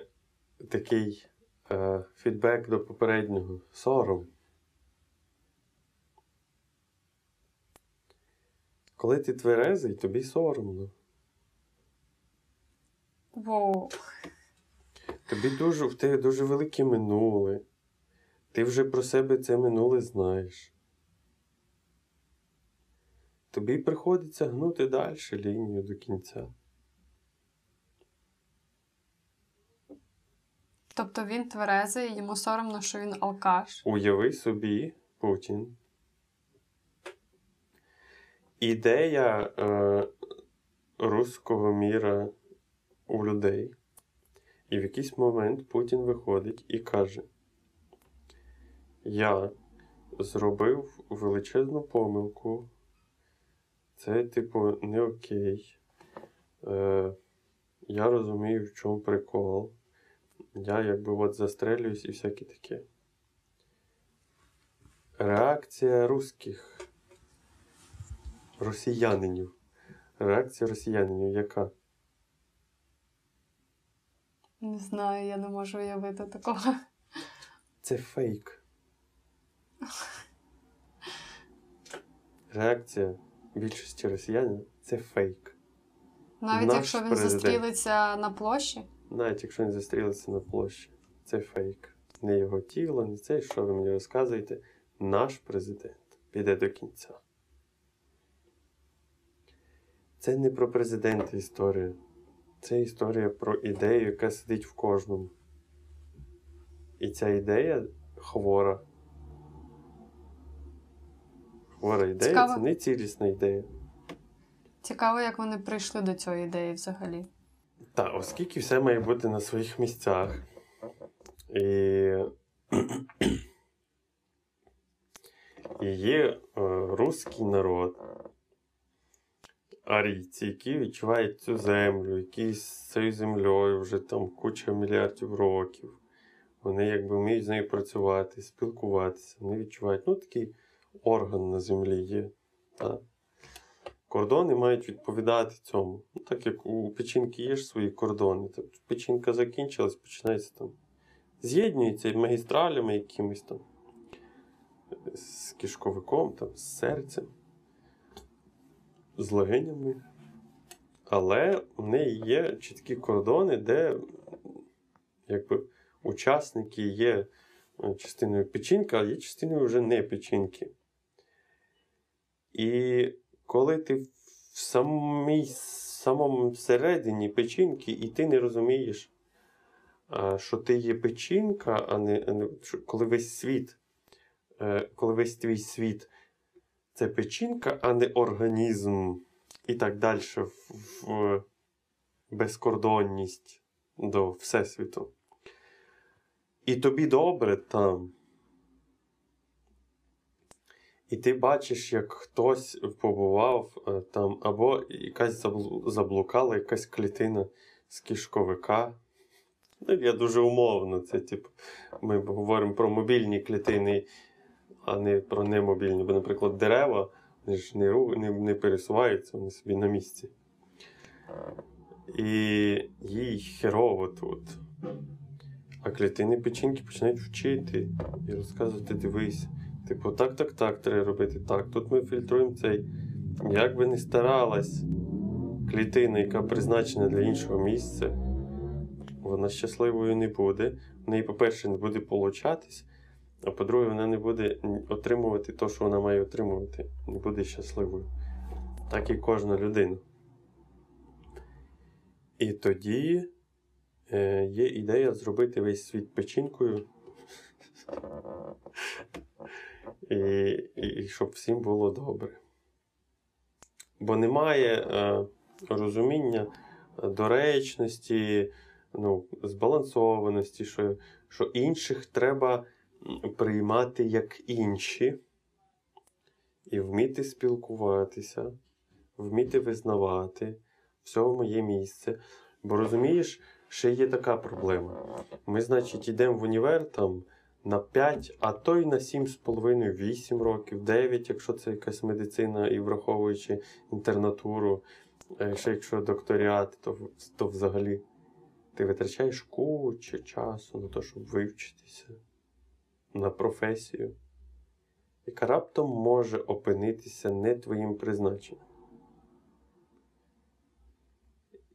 такий е, фідбек до попереднього. Сором. Коли ти тверезий, тобі соромно. Воу. Тобі дуже, в тебе дуже велике минуле. Ти вже про себе це минуле знаєш. Тобі приходиться гнути далі лінію до кінця. Тобто він тверезий, йому соромно, що він алкаш. Уяви собі, Путін. Ідея е, руського міра у людей. І в якийсь момент Путін виходить і каже: я зробив величезну помилку, це, типу, не окей, е, я розумію, в чому прикол, я, якби, от застрелююсь і всяке таке. Реакція русських, росіянинів, реакція росіянинів яка? Не знаю, я не можу уявити такого. Це фейк. Реакція більшості росіян – це фейк. Навіть наш якщо він президент. Застрілиться на площі? Навіть якщо він застрілиться на площі. Це фейк. Не його тіло, не це, що ви мені розказуєте. Наш президент піде до кінця. Це не про президента історія. Це історія про ідею, яка сидить в кожному. І ця ідея хвора. Хвора ідея Цікаво. Це не цілісна ідея. Цікаво, як вони прийшли до цієї ідеї взагалі. Та, оскільки все має бути на своїх місцях. І, і є русський народ, арійці, які відчувають цю землю, які з цією землею вже там куча мільярдів років. Вони якби вміють з нею працювати, спілкуватися, вони відчувають, ну такий орган на землі є. Так. Кордони мають відповідати цьому. Ну, так як у печінки є ж свої кордони. Тобто печінка закінчилась, починається там. З'єднюється магістралями якимось там, з кишковиком, там, з серцем, з легенями. Але в неї є чіткі кордони, де якби учасники є частиною печінки, а є частиною вже не печінки. І коли ти в самій, самому середині печінки, і ти не розумієш, що ти є печінка, а не, а не коли весь світ, коли весь твій світ – це печінка, а не організм, і так далі в, в безкордонність до Всесвіту. І тобі добре там. І ти бачиш, як хтось побував там, або якась заблукала якась клітина з кишковика. Я дуже умовно, це типу, ми говоримо про мобільні клітини, а не про немобільні. Бо, наприклад, дерева, вони ж не, не, не пересуваються, вони собі на місці. І їй херово тут. А клітини печінки починають вчити і розказувати, дивись. Типу, так, так, так, треба робити так. Тут ми фільтруємо цей. Як би не старалась клітина, яка призначена для іншого місця, вона щасливою не буде. В неї, по-перше, не буде получатись, а по-друге, вона не буде отримувати те, що вона має отримувати. Не буде щасливою. Так і кожна людина. І тоді е, є ідея зробити весь світ печінкою. І, і, і щоб всім було добре. Бо немає е, розуміння доречності, ну, збалансованості, що, що інших треба приймати як інші і вміти спілкуватися, вміти визнавати, всього моє місце. Бо розумієш, ще є така проблема. Ми, значить, йдемо в універ там на п'ять, а то й на сім з половиною, вісім років, дев'ять, якщо це якась медицина, і враховуючи інтернатуру, ще якщо докторіат, то, то взагалі. Ти витрачаєш кучу часу на те, щоб вивчитися на професію, яка раптом може опинитися не твоїм призначенням.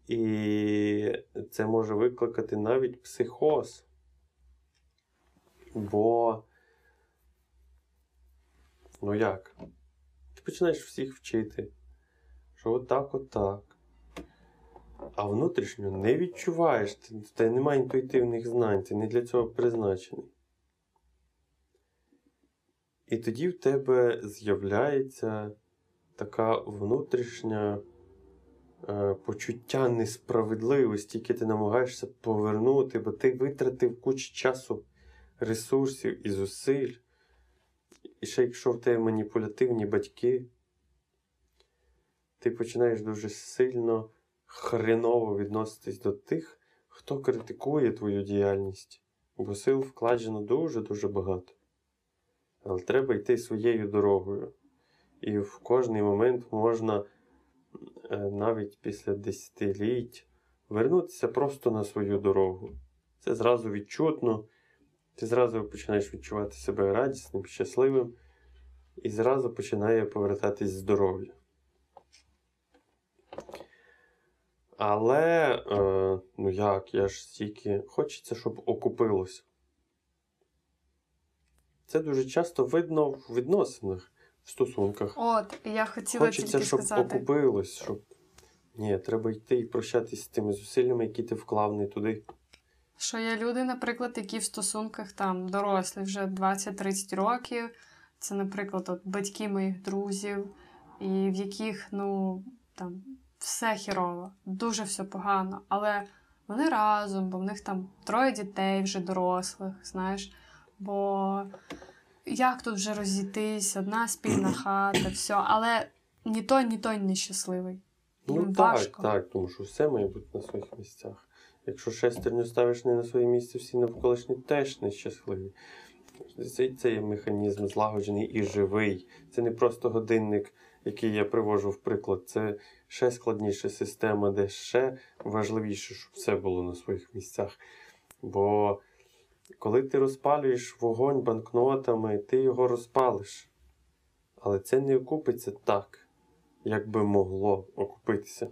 І це може викликати навіть психоз. Бо, ну як, ти починаєш всіх вчити, що отак, отак. А внутрішньо не відчуваєш, ти, ти немає інтуїтивних знань, ти не для цього призначений. І тоді в тебе з'являється така внутрішня е, почуття несправедливості, яке ти намагаєшся повернути, бо ти витратив кучу часу, ресурсів і зусиль. І ще якщо в тебе маніпулятивні батьки, ти починаєш дуже сильно хреново відноситись до тих, хто критикує твою діяльність. Бо сил вкладено дуже-дуже багато. Але треба йти своєю дорогою. І в кожний момент можна навіть після десятиліть вернутися просто на свою дорогу. Це зразу відчутно. Ти зразу починаєш відчувати себе радісним, щасливим. І зразу починає повертатись здоров'я. Але, е, ну як, я ж стільки... Хочеться, щоб окупилось. Це дуже часто видно в відносинах, в стосунках. От, я хотіла тільки сказати. Хочеться, щоб окупилось, щоб... Ні, треба йти і прощатися з тими зусиллями, які ти вклав не туди. Що є люди, наприклад, які в стосунках там дорослі вже двадцять-тридцять років. Це, наприклад, от, батьки моїх друзів, і в яких, ну, там... все хірово, дуже все погано, але вони разом, бо в них там троє дітей вже дорослих, знаєш, бо як тут вже розійтись, одна спільна хата, все, але ні той, ні той не щасливий. Ну їм так, важко. Так, тому що все має бути на своїх місцях. Якщо шестерню ставиш не на своє місце, всі навколишні теж нещасливі. Це, це є механізм злагоджений і живий. Це не просто годинник, який я привожу в приклад. Це ще складніша система, де ще важливіше, щоб все було на своїх місцях. Бо коли ти розпалюєш вогонь банкнотами, ти його розпалиш. Але це не окупиться так, як би могло окупитися.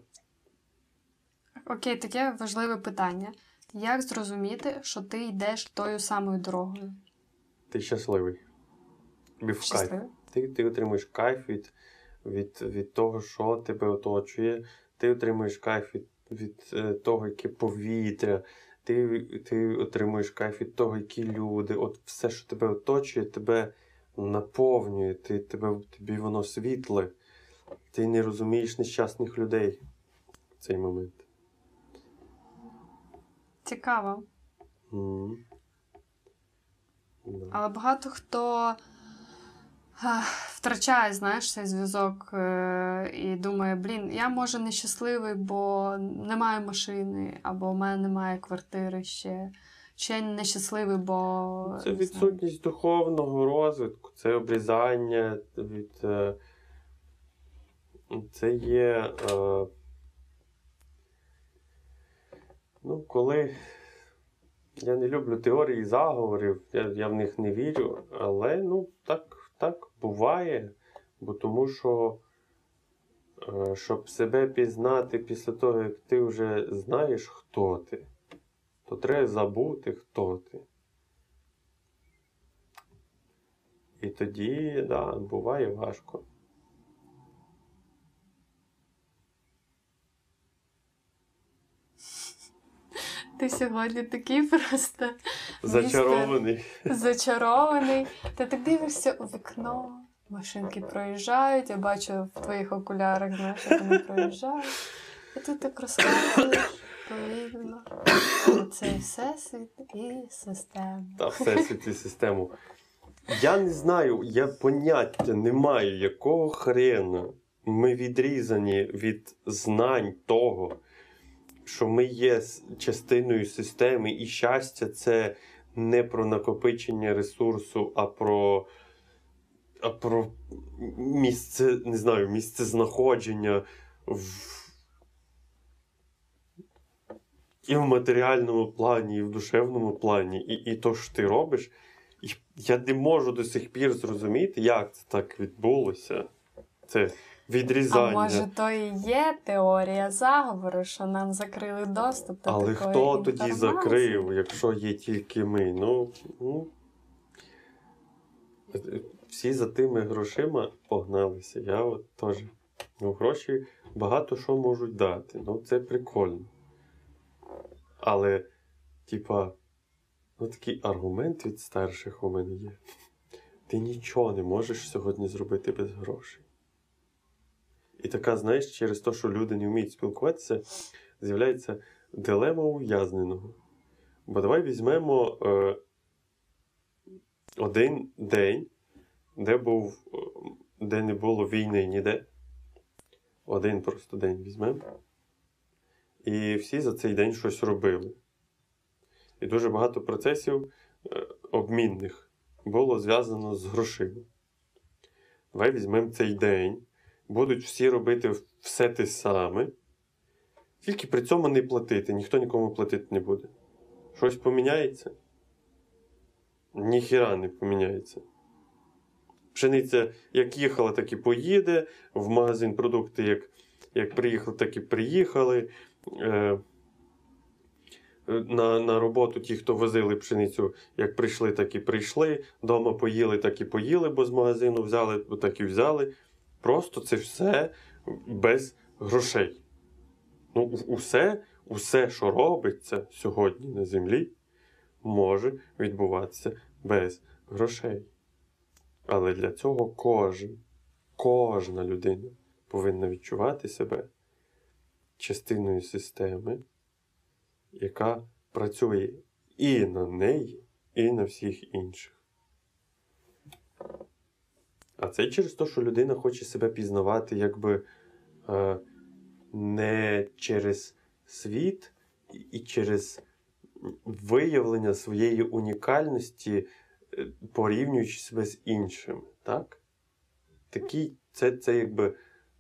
Окей, таке важливе питання. Як зрозуміти, що ти йдеш тою самою дорогою? Ти щасливий. Тобі в кайф. Ти, ти отримуєш кайф від, від, від того, що тебе оточує. Ти отримуєш кайф від, від того, яке повітря. Ти, ти отримуєш кайф від того, які люди. От все, що тебе оточує, тебе наповнює. Ти, тебе, тобі воно світле. Ти не розумієш нещасних людей в цей момент. Цікаво. Mm. Yeah. Але багато хто втрачає, знаєш, цей зв'язок і думає, блін, я, може, нещасливий, бо немає машини, або в мене немає квартири ще. Чи я нещасливий, бо... Це відсутність духовного розвитку, це обрізання від... Це є... Ну, коли... Я не люблю теорії заговорів, я, я в них не вірю, але, ну, так, так буває, бо тому що, щоб себе пізнати після того, як ти вже знаєш, хто ти, то треба забути, хто ти. І тоді, так, да, буває важко. Ти сьогодні такий просто... Зачарований. Містер, зачарований. Ти так дивишся у вікно, машинки проїжджають, я бачу в твоїх окулярах, знаєш, як вони проїжджають. І тут ти розказуєш повільно. Оцей всесвіт і систему. Та всесвіт і систему. Я не знаю, я поняття не маю, якого хрена ми відрізані від знань того, що ми є частиною системи, і щастя – це не про накопичення ресурсу, а про, а про місце, не знаю, місце знаходження в... і в матеріальному плані, і в душевному плані, і, і то, що ти робиш. Я не можу до сих пір зрозуміти, як це так відбулося. Це... Відрізання. А може, то і є теорія заговору, що нам закрили доступ до такої інформації. Але хто тоді закрив, якщо є тільки ми? Ну, ну, всі за тими грошима погналися. Я от теж. Ну, гроші багато що можуть дати. Ну, це прикольно. Але, типа, ну, такий аргумент від старших у мене є. Ти нічого не можеш сьогодні зробити без грошей. І така, знаєш, через те, що люди не вміють спілкуватися, з'являється дилема ув'язненого. Бо давай візьмемо е, один день, де, був, де не було війни ніде. Один просто день візьмемо. І всі за цей день щось робили. І дуже багато процесів е, обмінних було зв'язано з грошима. Давай візьмемо цей день. Будуть всі робити все те саме, тільки при цьому не платити. Ніхто нікому платити не буде. Щось поміняється? Ніхіра не поміняється. Пшениця як їхала, так і поїде. В магазин продукти як, як приїхали, так і приїхали. е, на, на роботу ті, хто возили пшеницю, як прийшли, так і прийшли, дома поїли, так і поїли, бо з магазину взяли, так і взяли. Просто це все без грошей. Ну, усе, усе, що робиться сьогодні на землі, може відбуватися без грошей. Але для цього кожен, кожна людина повинна відчувати себе частиною системи, яка працює і на неї, і на всіх інших. А це через те, що людина хоче себе пізнавати якби е, не через світ і через виявлення своєї унікальності, порівнюючи себе з іншими. Так? Такий, це, це якби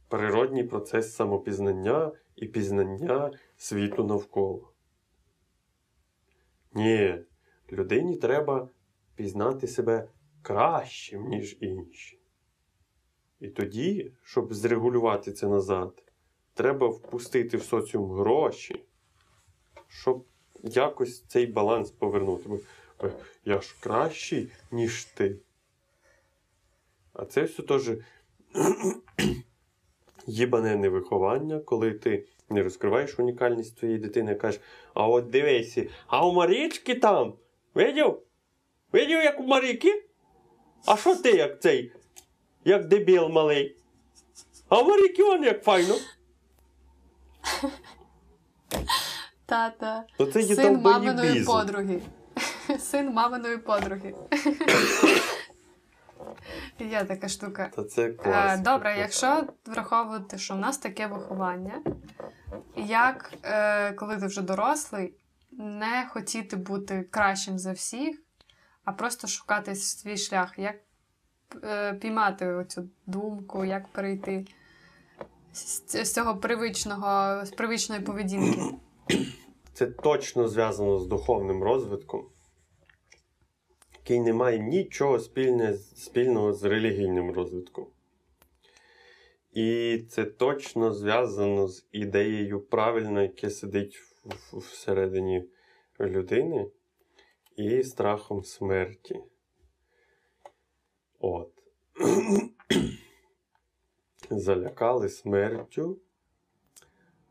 природній процес самопізнання і пізнання світу навколо. Ні, людині треба пізнати себе кращим, ніж інші. І тоді, щоб зрегулювати це назад, треба впустити в соціум гроші, щоб якось цей баланс повернути. Я ж кращий, ніж ти. А це все теж їбане невиховання, коли ти не розкриваєш унікальність твоєї дитини, кажеш, а от дивися, а у Марічки там, видів? Видів, як у Маріки? А що ти як цей, як дебіл малий? А у Маріки он як файно. Тата, син маминої подруги. Син маминої подруги. Є така штука. Та це клас. Добре, якщо враховувати, що в нас таке виховання, як, коли ти вже дорослий, не хотіти бути кращим за всіх, а просто шукати свій шлях, як піймати оцю думку, як перейти з цього привичного, з привичної поведінки. Це точно зв'язано з духовним розвитком, який не має нічого спільне, спільного з релігійним розвитком. І це точно зв'язано з ідеєю правильно, яке сидить в, в, всередині людини, і страхом смерті. От. Залякали смертю,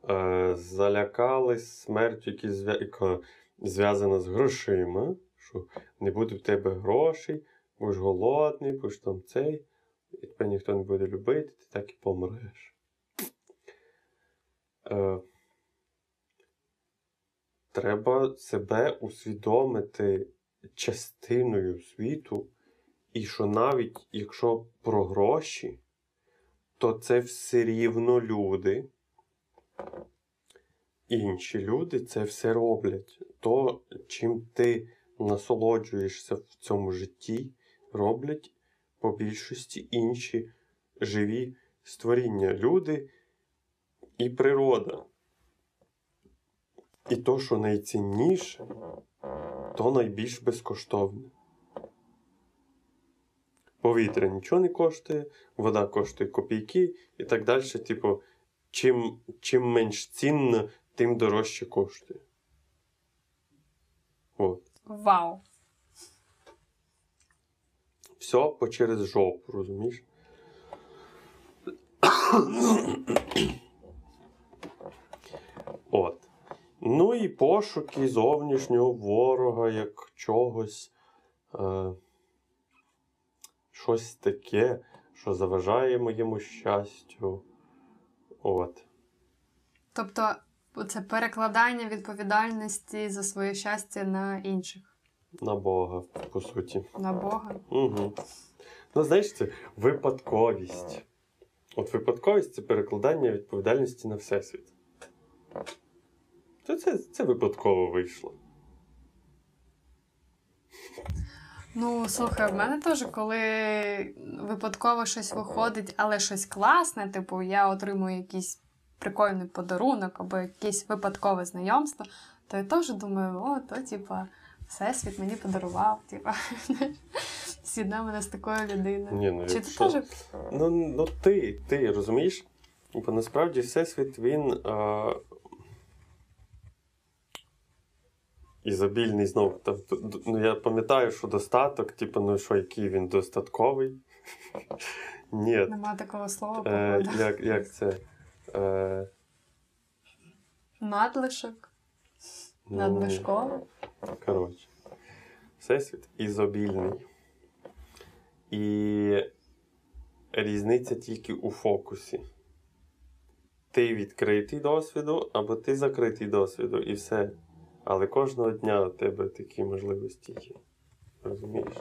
е, залякали смертю, яка зв'язана з грошима, що не буде в тебе грошей, будеш голодний, будеш там цей, і тебе ніхто не буде любити, ти так і помреш. Е, треба себе усвідомити частиною світу, і що навіть якщо про гроші, то це все рівно люди, інші люди це все роблять. То, чим ти насолоджуєшся в цьому житті, роблять по більшості інші живі створіння. Люди і природа. І то, що найцінніше, то найбільш безкоштовне. Повітря нічого не коштує, вода коштує копійки і так далі. Типу, чим, чим менш цінно, тим дорожче коштує. От. Вау! Все по через жопу, розумієш? От. Ну і пошуки зовнішнього ворога, як чогось, е, щось таке, що заважає моєму щастю. От. Тобто це перекладання відповідальності за своє щастя на інших. На Бога, по суті. На Бога? Угу. Ну, знаєш, це випадковість. От випадковість – це перекладання відповідальності на Всесвіт. Це, це, це випадково вийшло. Ну, слухай, в мене теж, коли випадково щось виходить, але щось класне, типу, я отримую якийсь прикольний подарунок або якесь випадкове знайомство, то я теж думаю, о, то, типа, Всесвіт мені подарував, типа, з'єднав мене з такою людиною. Ні, ну, чи якщо... ти теж... Ну, ну ти, ти, розумієш? Бо насправді Всесвіт, він... А... Ізобільний знову. Тобто, ну, я пам'ятаю, що достаток, типу, ну що, який він достатковий? Ні. Нема такого слова. Е, як, як це? Е... Надлишок? Ну, надлишковий? Коротше. Всесвіт ізобільний. І різниця тільки у фокусі. Ти відкритий досвіду, або ти закритий досвіду, і все. Але кожного дня у тебе такі можливості є. Розумієш?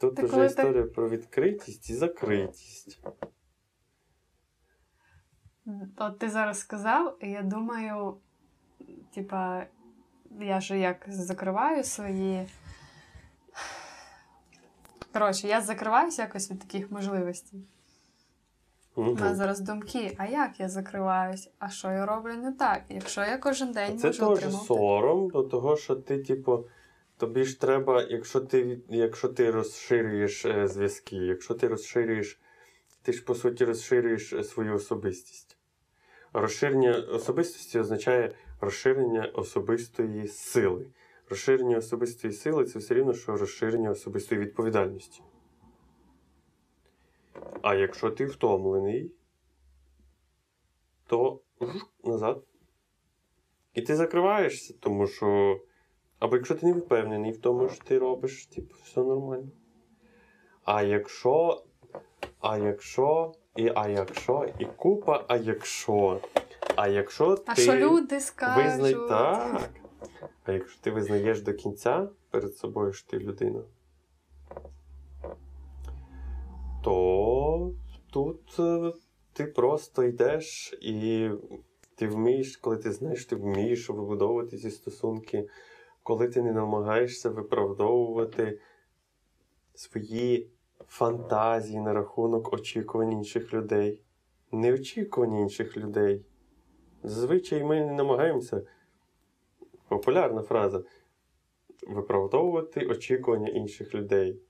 Тут так, вже історія так... про відкритість і закритість. От ти зараз сказав, і я думаю, типа, я ж як закриваю свої... Коротше, я закриваюся якось від таких можливостей. Угу. У нас зараз думки, а як я закриваюсь, а що я роблю не так, якщо я кожен день можу отримати. Це теж сором до того, що ти, типу, тобі ж треба, якщо ти, якщо ти розширюєш е, зв'язки, якщо ти розширюєш, ти ж, по суті, розширюєш свою особистість. Розширення особистості означає розширення особистої сили. Розширення особистої сили – це все рівно, що розширення особистої відповідальності. А якщо ти втомлений, то назад. І ти закриваєшся, тому що... Або якщо ти не впевнений в тому, що ти робиш, типу, все нормально. А якщо... А якщо... І а якщо... І купа, а якщо... А якщо ти... А що люди скажуть? Визна... Так. А якщо ти визнаєш до кінця перед собою, що ти людина, то тут ти просто йдеш і ти вмієш, коли ти знаєш, ти вмієш вибудовувати ці стосунки, коли ти не намагаєшся виправдовувати свої фантазії на рахунок очікувань інших людей. Не очікування інших людей. Зазвичай ми не намагаємося, популярна фраза, виправдовувати очікування інших людей.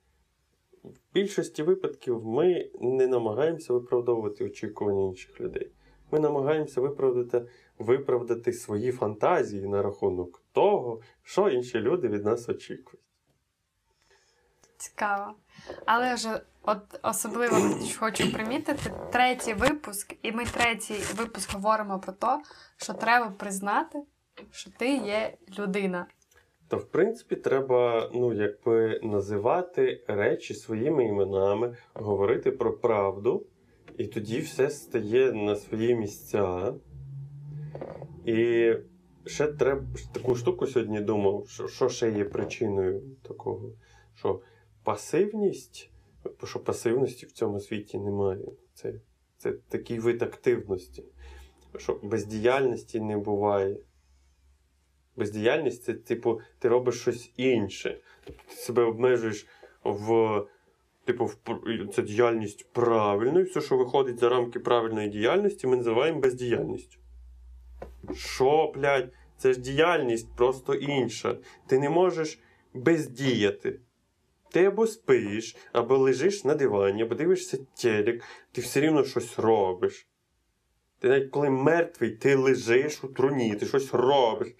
В більшості випадків ми не намагаємося виправдовувати очікування інших людей. Ми намагаємося виправдати, виправдати свої фантазії на рахунок того, що інші люди від нас очікують. Цікаво. Але вже от особливо хочу примітити третій випуск, і ми третій випуск говоримо про те, що треба признати, що ти є людина. То, в принципі, треба, ну, якби, називати речі своїми іменами, говорити про правду, і тоді все стає на свої місця. І ще треба, таку штуку сьогодні думав, що, що ще є причиною такого, що пасивність, що пасивності в цьому світі немає. Це, це такий вид активності, що бездіяльності не буває. Бездіяльність – це, типу, ти робиш щось інше. Ти себе обмежуєш в, типу, в, це діяльність правильно, і все, що виходить за рамки правильної діяльності, ми називаємо бездіяльністю. Що, блядь? Це ж діяльність просто інша. Ти не можеш бездіяти. Ти або спиш, або лежиш на дивані, або дивишся телек, ти все рівно щось робиш. Ти навіть коли мертвий, ти лежиш у труні, ти щось робиш.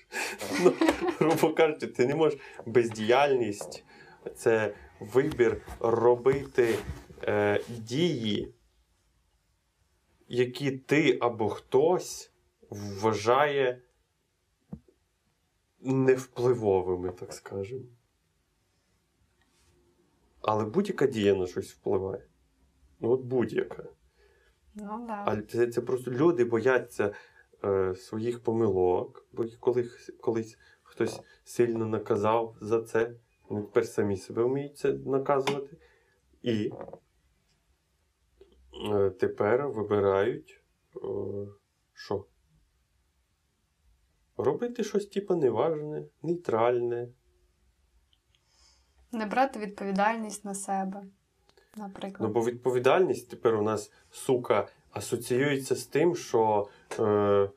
Ну, грубо кажучи, ти не можеш. Бездіяльність – це вибір робити е, дії, які ти або хтось вважає невпливовими, так скажемо. Але будь-яка дія на щось впливає. Ну, от будь-яка. Ну, да. А це, це просто люди бояться е, своїх помилок, бо колись, колись хтось сильно наказав за це, вони тепер самі себе вміють це наказувати. І е, тепер вибирають, е, що? Робити щось типу неважне, нейтральне. Не брати відповідальність на себе. Наприклад. Ну, бо відповідальність тепер у нас, сука, асоціюється з тим, що, е,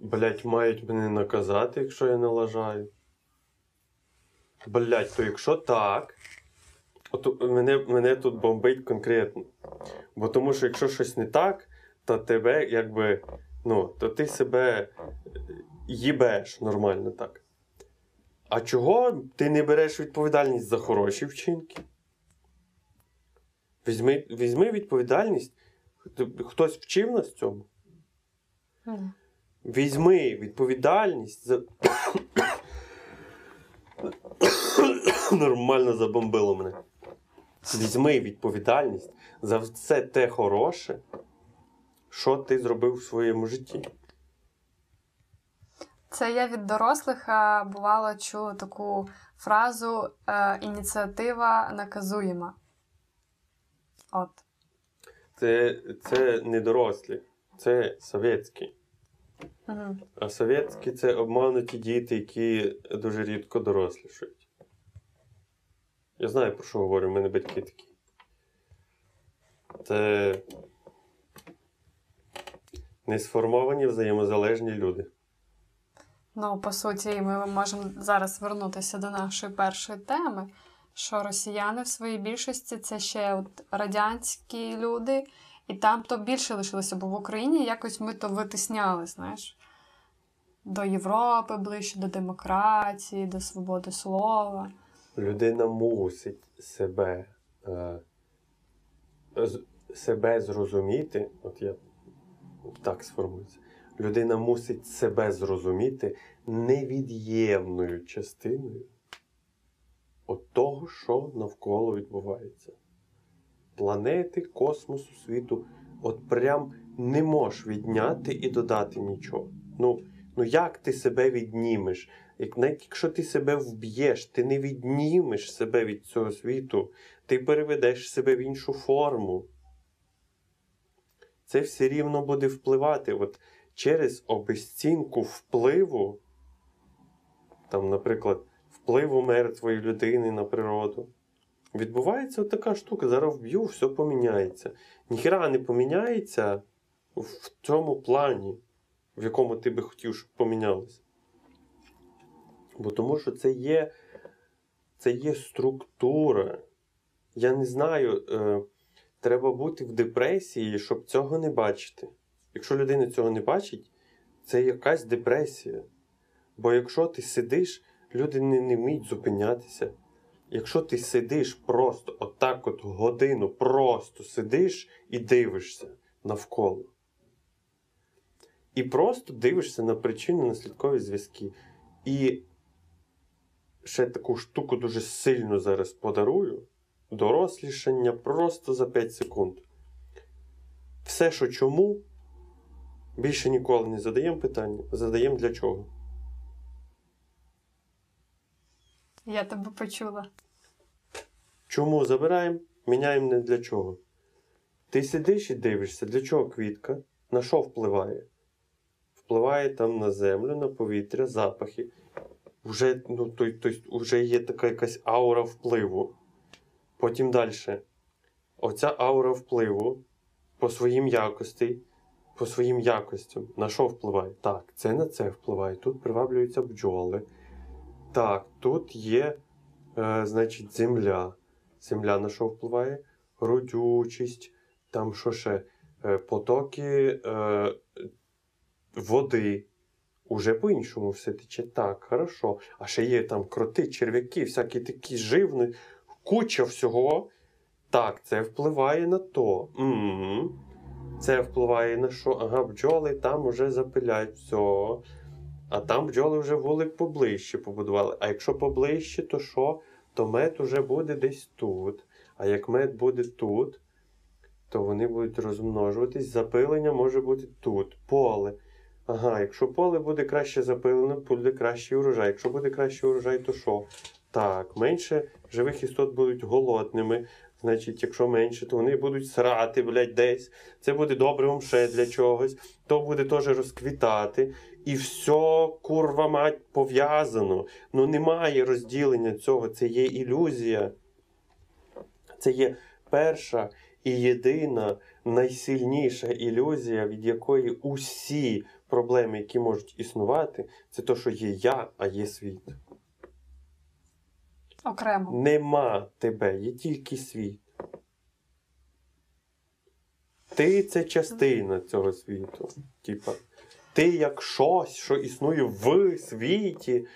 блядь, мають мене наказати, якщо я налажаю. Блядь, то якщо так, от мене, мене тут бомбить конкретно. Бо тому що якщо щось не так, то тебе, якби, ну, то ти себе їбеш нормально так. А чого ти не береш відповідальність за хороші вчинки? Візьми, візьми відповідальність. Хтось вчив нас цьому? Mm. Візьми відповідальність за... Нормально забомбило мене. Візьми відповідальність за все те хороше, що ти зробив в своєму житті. Це я від дорослих бувало чую таку фразу «ініціатива наказуєма». От. Це, це не дорослі, це совєтські. Угу. А совєтські – це обмануті діти, які дуже рідко дорослішують. Я знаю, про що говорю, в мене батьки такі. Це несформовані взаємозалежні люди. Ну, по суті, ми можемо зараз вернутися до нашої першої теми, що росіяни в своїй більшості – це ще от радянські люди, і там то більше лишилося, бо в Україні якось ми то витисняли, знаєш, до Європи ближче, до демократії, до свободи слова. Людина мусить себе, е, себе зрозуміти, от я так сформуюся, людина мусить себе зрозуміти невід'ємною частиною от того, що навколо відбувається. Планети, космосу, світу. От прям не можеш відняти і додати нічого. Ну, ну як ти себе віднімеш? Як, навіть якщо ти себе вб'єш, ти не віднімеш себе від цього світу, ти переведеш себе в іншу форму. Це все рівно буде впливати. От через обесцінку впливу, там, наприклад, впливу мертвої людини на природу, відбувається така штука. Зараз вб'ю, все поміняється. Ніхера не поміняється в цьому плані, в якому ти би хотів, щоб помінялося. Бо тому що це є, це є структура. Я не знаю, е, треба бути в депресії, щоб цього не бачити. Якщо людина цього не бачить, це якась депресія. Бо якщо ти сидиш, люди не, не вміють зупинятися. Якщо ти сидиш просто отак от годину, просто сидиш і дивишся навколо. І просто дивишся на причинно-наслідкові зв'язки. І ще таку штуку дуже сильно зараз подарую. Дорослішання просто за п'ять секунд. Все, що чому, більше ніколи не задаємо питання. Задаємо для чого. Я тебе почула. Чому забираємо, міняємо не для чого. Ти сидиш і дивишся, для чого квітка, на що впливає. Впливає там на землю, на повітря, запахи. Вже, ну, то, то, вже є така якась аура впливу. Потім далі. Оця аура впливу по своїм якостям, по своїм якостям. На що впливає? Так, це на це впливає. Тут приваблюються бджоли. Так, тут є, е, значить, земля. Земля на що впливає? Родючість, там що ще? Е, потоки е, води. Уже по-іншому все тече. Так, хорошо. А ще є там кроти, черв'яки, всякі такі живні. Куча всього. Так, це впливає на то. М-м-м. Це впливає на що? Ага, бджоли там уже запиляють все. А там бджоли вже вулик поближче побудували. А якщо поближче, то що? То мед уже буде десь тут. А як мед буде тут, то вони будуть розмножуватись. Запилення може бути тут. Поле. Ага, якщо поле буде краще запилено, буде кращий урожай. Якщо буде кращий урожай, то що? Так, менше живих істот будуть голодними. Значить, якщо менше, то вони будуть срати, блядь, десь. Це буде добривом ще для чогось. То буде теж розквітати. І все, курва мать, пов'язано. Ну, немає розділення цього. Це є ілюзія. Це є перша і єдина, найсильніша ілюзія, від якої усі проблеми, які можуть існувати, це то, що є я, а є світ. Окремо. Нема тебе, є тільки світ. Ти – це частина цього світу. Типа, ти як щось, що існує в світі,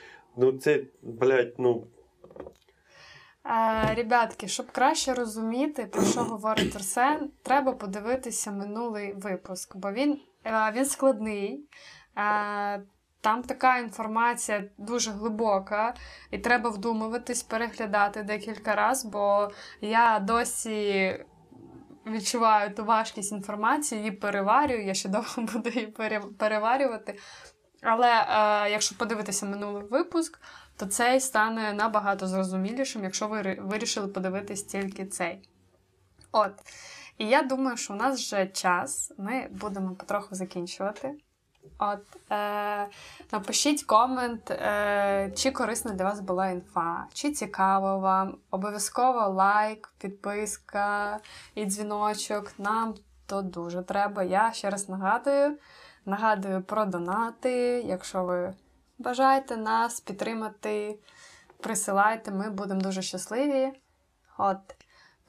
Ну це, блядь, ну... Е, ребятки, щоб краще розуміти, про що говорить Арсен, треба подивитися минулий випуск, бо він, е, він складний. Е, Там така інформація дуже глибока, і треба вдумуватись, переглядати декілька разів, бо я досі відчуваю ту важкість інформації, її переварюю, я ще довго буду її переварювати. Але е, якщо подивитися минулий випуск, то цей стане набагато зрозумілішим, якщо ви вирішили подивитись тільки цей. От. І я думаю, що у нас вже час, ми будемо потроху закінчувати. От, е, напишіть комент, е, чи корисна для вас була інфа, чи цікаво вам. Обов'язково лайк, підписка і дзвіночок. Нам то дуже треба. Я ще раз нагадую, нагадую про донати. Якщо ви бажаєте нас підтримати, присилайте, ми будемо дуже щасливі. От.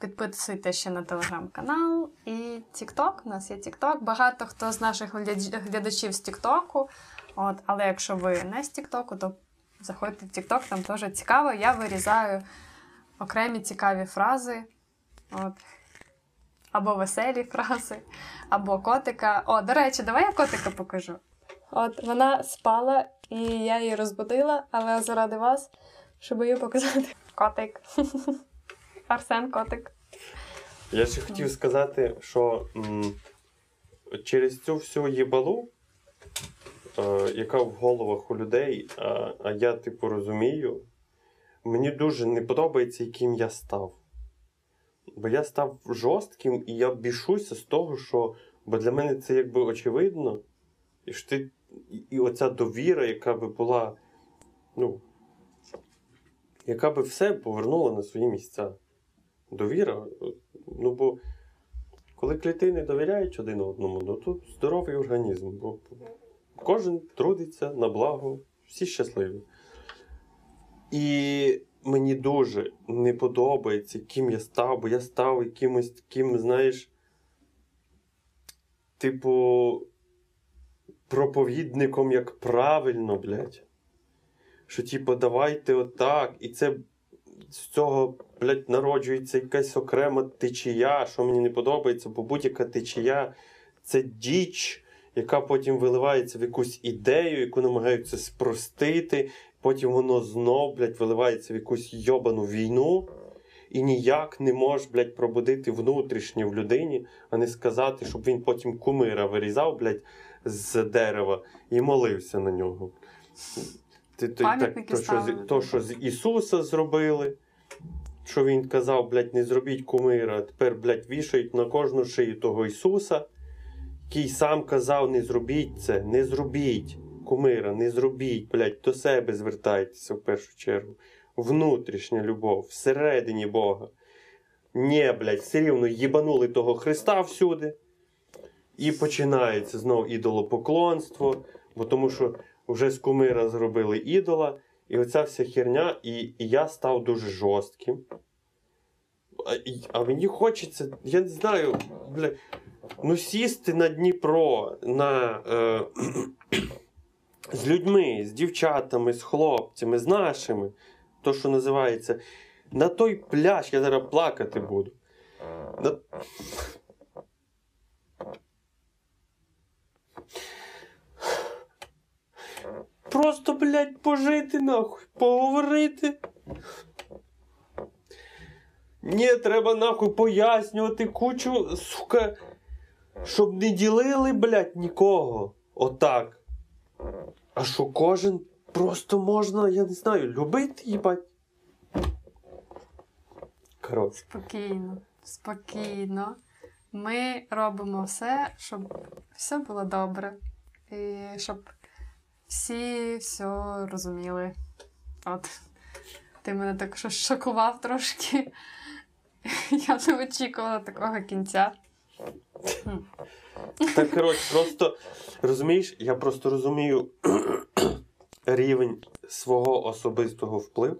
Підписуйтесь ще на телеграм-канал і тік-ток, у нас є тік-ток. Багато хто з наших глядачів з тік-току, але якщо ви не з тік-току, то заходьте в тік-ток, там теж цікаво. Я вирізаю окремі цікаві фрази, от. Або веселі фрази, або котика. О, до речі, давай я котика покажу. От, вона спала, і я її розбудила, але заради вас, щоб її показати. Котик. Арсен, котик. Я ще хотів сказати, що м, через цю всю їбалу, е, яка в головах у людей, а, а я, типу, розумію, мені дуже не подобається, яким я став. Бо я став жорстким, і я бішуся з того, що... Бо для мене це, якби, очевидно. І, що ти, і оця довіра, яка би була, ну... яка би все повернула на свої місця. Довіра. Ну, бо коли клітини довіряють один одному, ну, тут здоровий організм. Бо кожен трудиться на благо, всі щасливі. І мені дуже не подобається, ким я став, бо я став якимось таким, знаєш, типу, проповідником, як правильно, блядь. Що, типу, давайте отак, і це з цього, блядь, народжується якась окрема течія, що мені не подобається, бо будь-яка течія – це діч, яка потім виливається в якусь ідею, яку намагаються спростити, потім воно знов, блядь, виливається в якусь йобану війну, і ніяк не можеш, блядь, пробудити внутрішнє в людині, а не сказати, щоб він потім кумира вирізав, блядь, з дерева і молився на нього. Ти, ти, так, то, що, то, що з Ісуса зробили, що він казав, блядь, не зробіть кумира, тепер, блядь, вішають на кожну шию того Ісуса, який сам казав, не зробіть це, не зробіть кумира, не зробіть, блядь, до себе звертайтеся в першу чергу. Внутрішня любов, всередині Бога. Нє, блядь, все рівно їбанули того Христа всюди, і починається знов ідолопоклонство, бо тому що вже з кумира зробили ідола, і оця вся херня, і, і я став дуже жорстким. А, і, а мені хочеться, я не знаю, бля, ну сісти на Дніпро, на, е, з людьми, з дівчатами, з хлопцями, з нашими, то, що називається, на той пляж, я зараз плакати буду. На... Просто, блядь, пожити, нахуй, поговорити. Ні, треба, нахуй, пояснювати кучу, сука, щоб не ділили, блядь, нікого. Отак. А що кожен просто можна, я не знаю, любити, їбать. Коротко. Спокійно, спокійно. Ми робимо все, щоб все було добре. І щоб... всі все розуміли. От. Ти мене так шокував трошки. Я не очікувала такого кінця. Так, коротше, просто, розумієш, я просто розумію рівень свого особистого впливу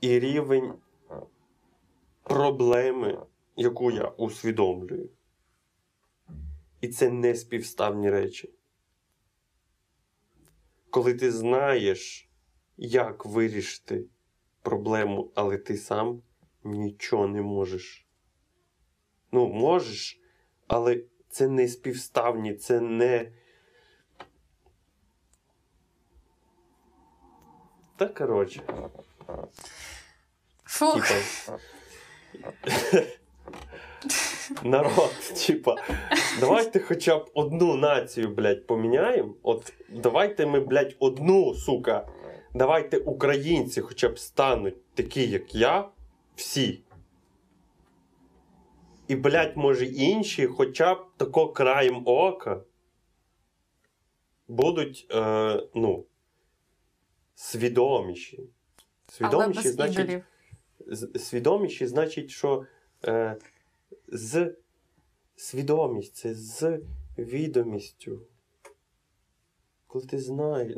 і рівень проблеми, яку я усвідомлюю. І це не співставні речі. Коли ти знаєш, як вирішити проблему, але ти сам нічого не можеш. Ну, можеш, але це не співставні, це не... Та, коротше. Фу. Типа... Народ, типа, давайте хоча б одну націю, блядь, поміняємо. От давайте ми, блядь, одну, сука, давайте українці хоча б стануть такі, як я, всі. І, блядь, може, інші хоча б тако краєм ока будуть, е, ну, свідоміші. Свідоміші, значить, свідоміші, значить, що е, з свідомість, це з відомістю. Коли ти знаєш...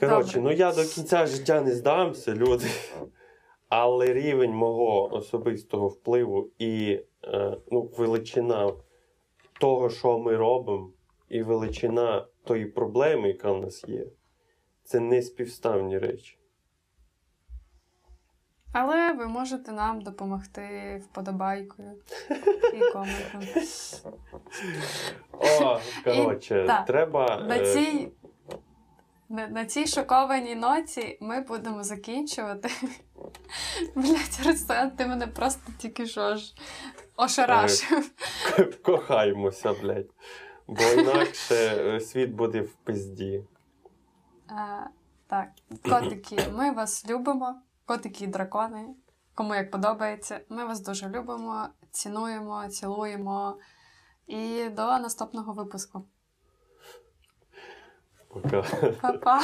Коротше, ну я до кінця життя не здамся, люди. Але рівень мого особистого впливу і е, ну, величина того, що ми робимо, і величина тої проблеми, яка в нас є, це не співставні речі. Але ви можете нам допомогти вподобайкою і коментом. О, коротше, треба... На цій, на, на цій шокованій ноті ми будемо закінчувати. Блядь, Арсен, ти мене просто тільки що ж ошарашив. Кохаймося, блядь. Бо інакше світ буде в пизді. А, так, котики, ми вас любимо. Котики і дракони, кому як подобається. Ми вас дуже любимо, цінуємо, цілуємо. І до наступного випуску. Пока. Па-па.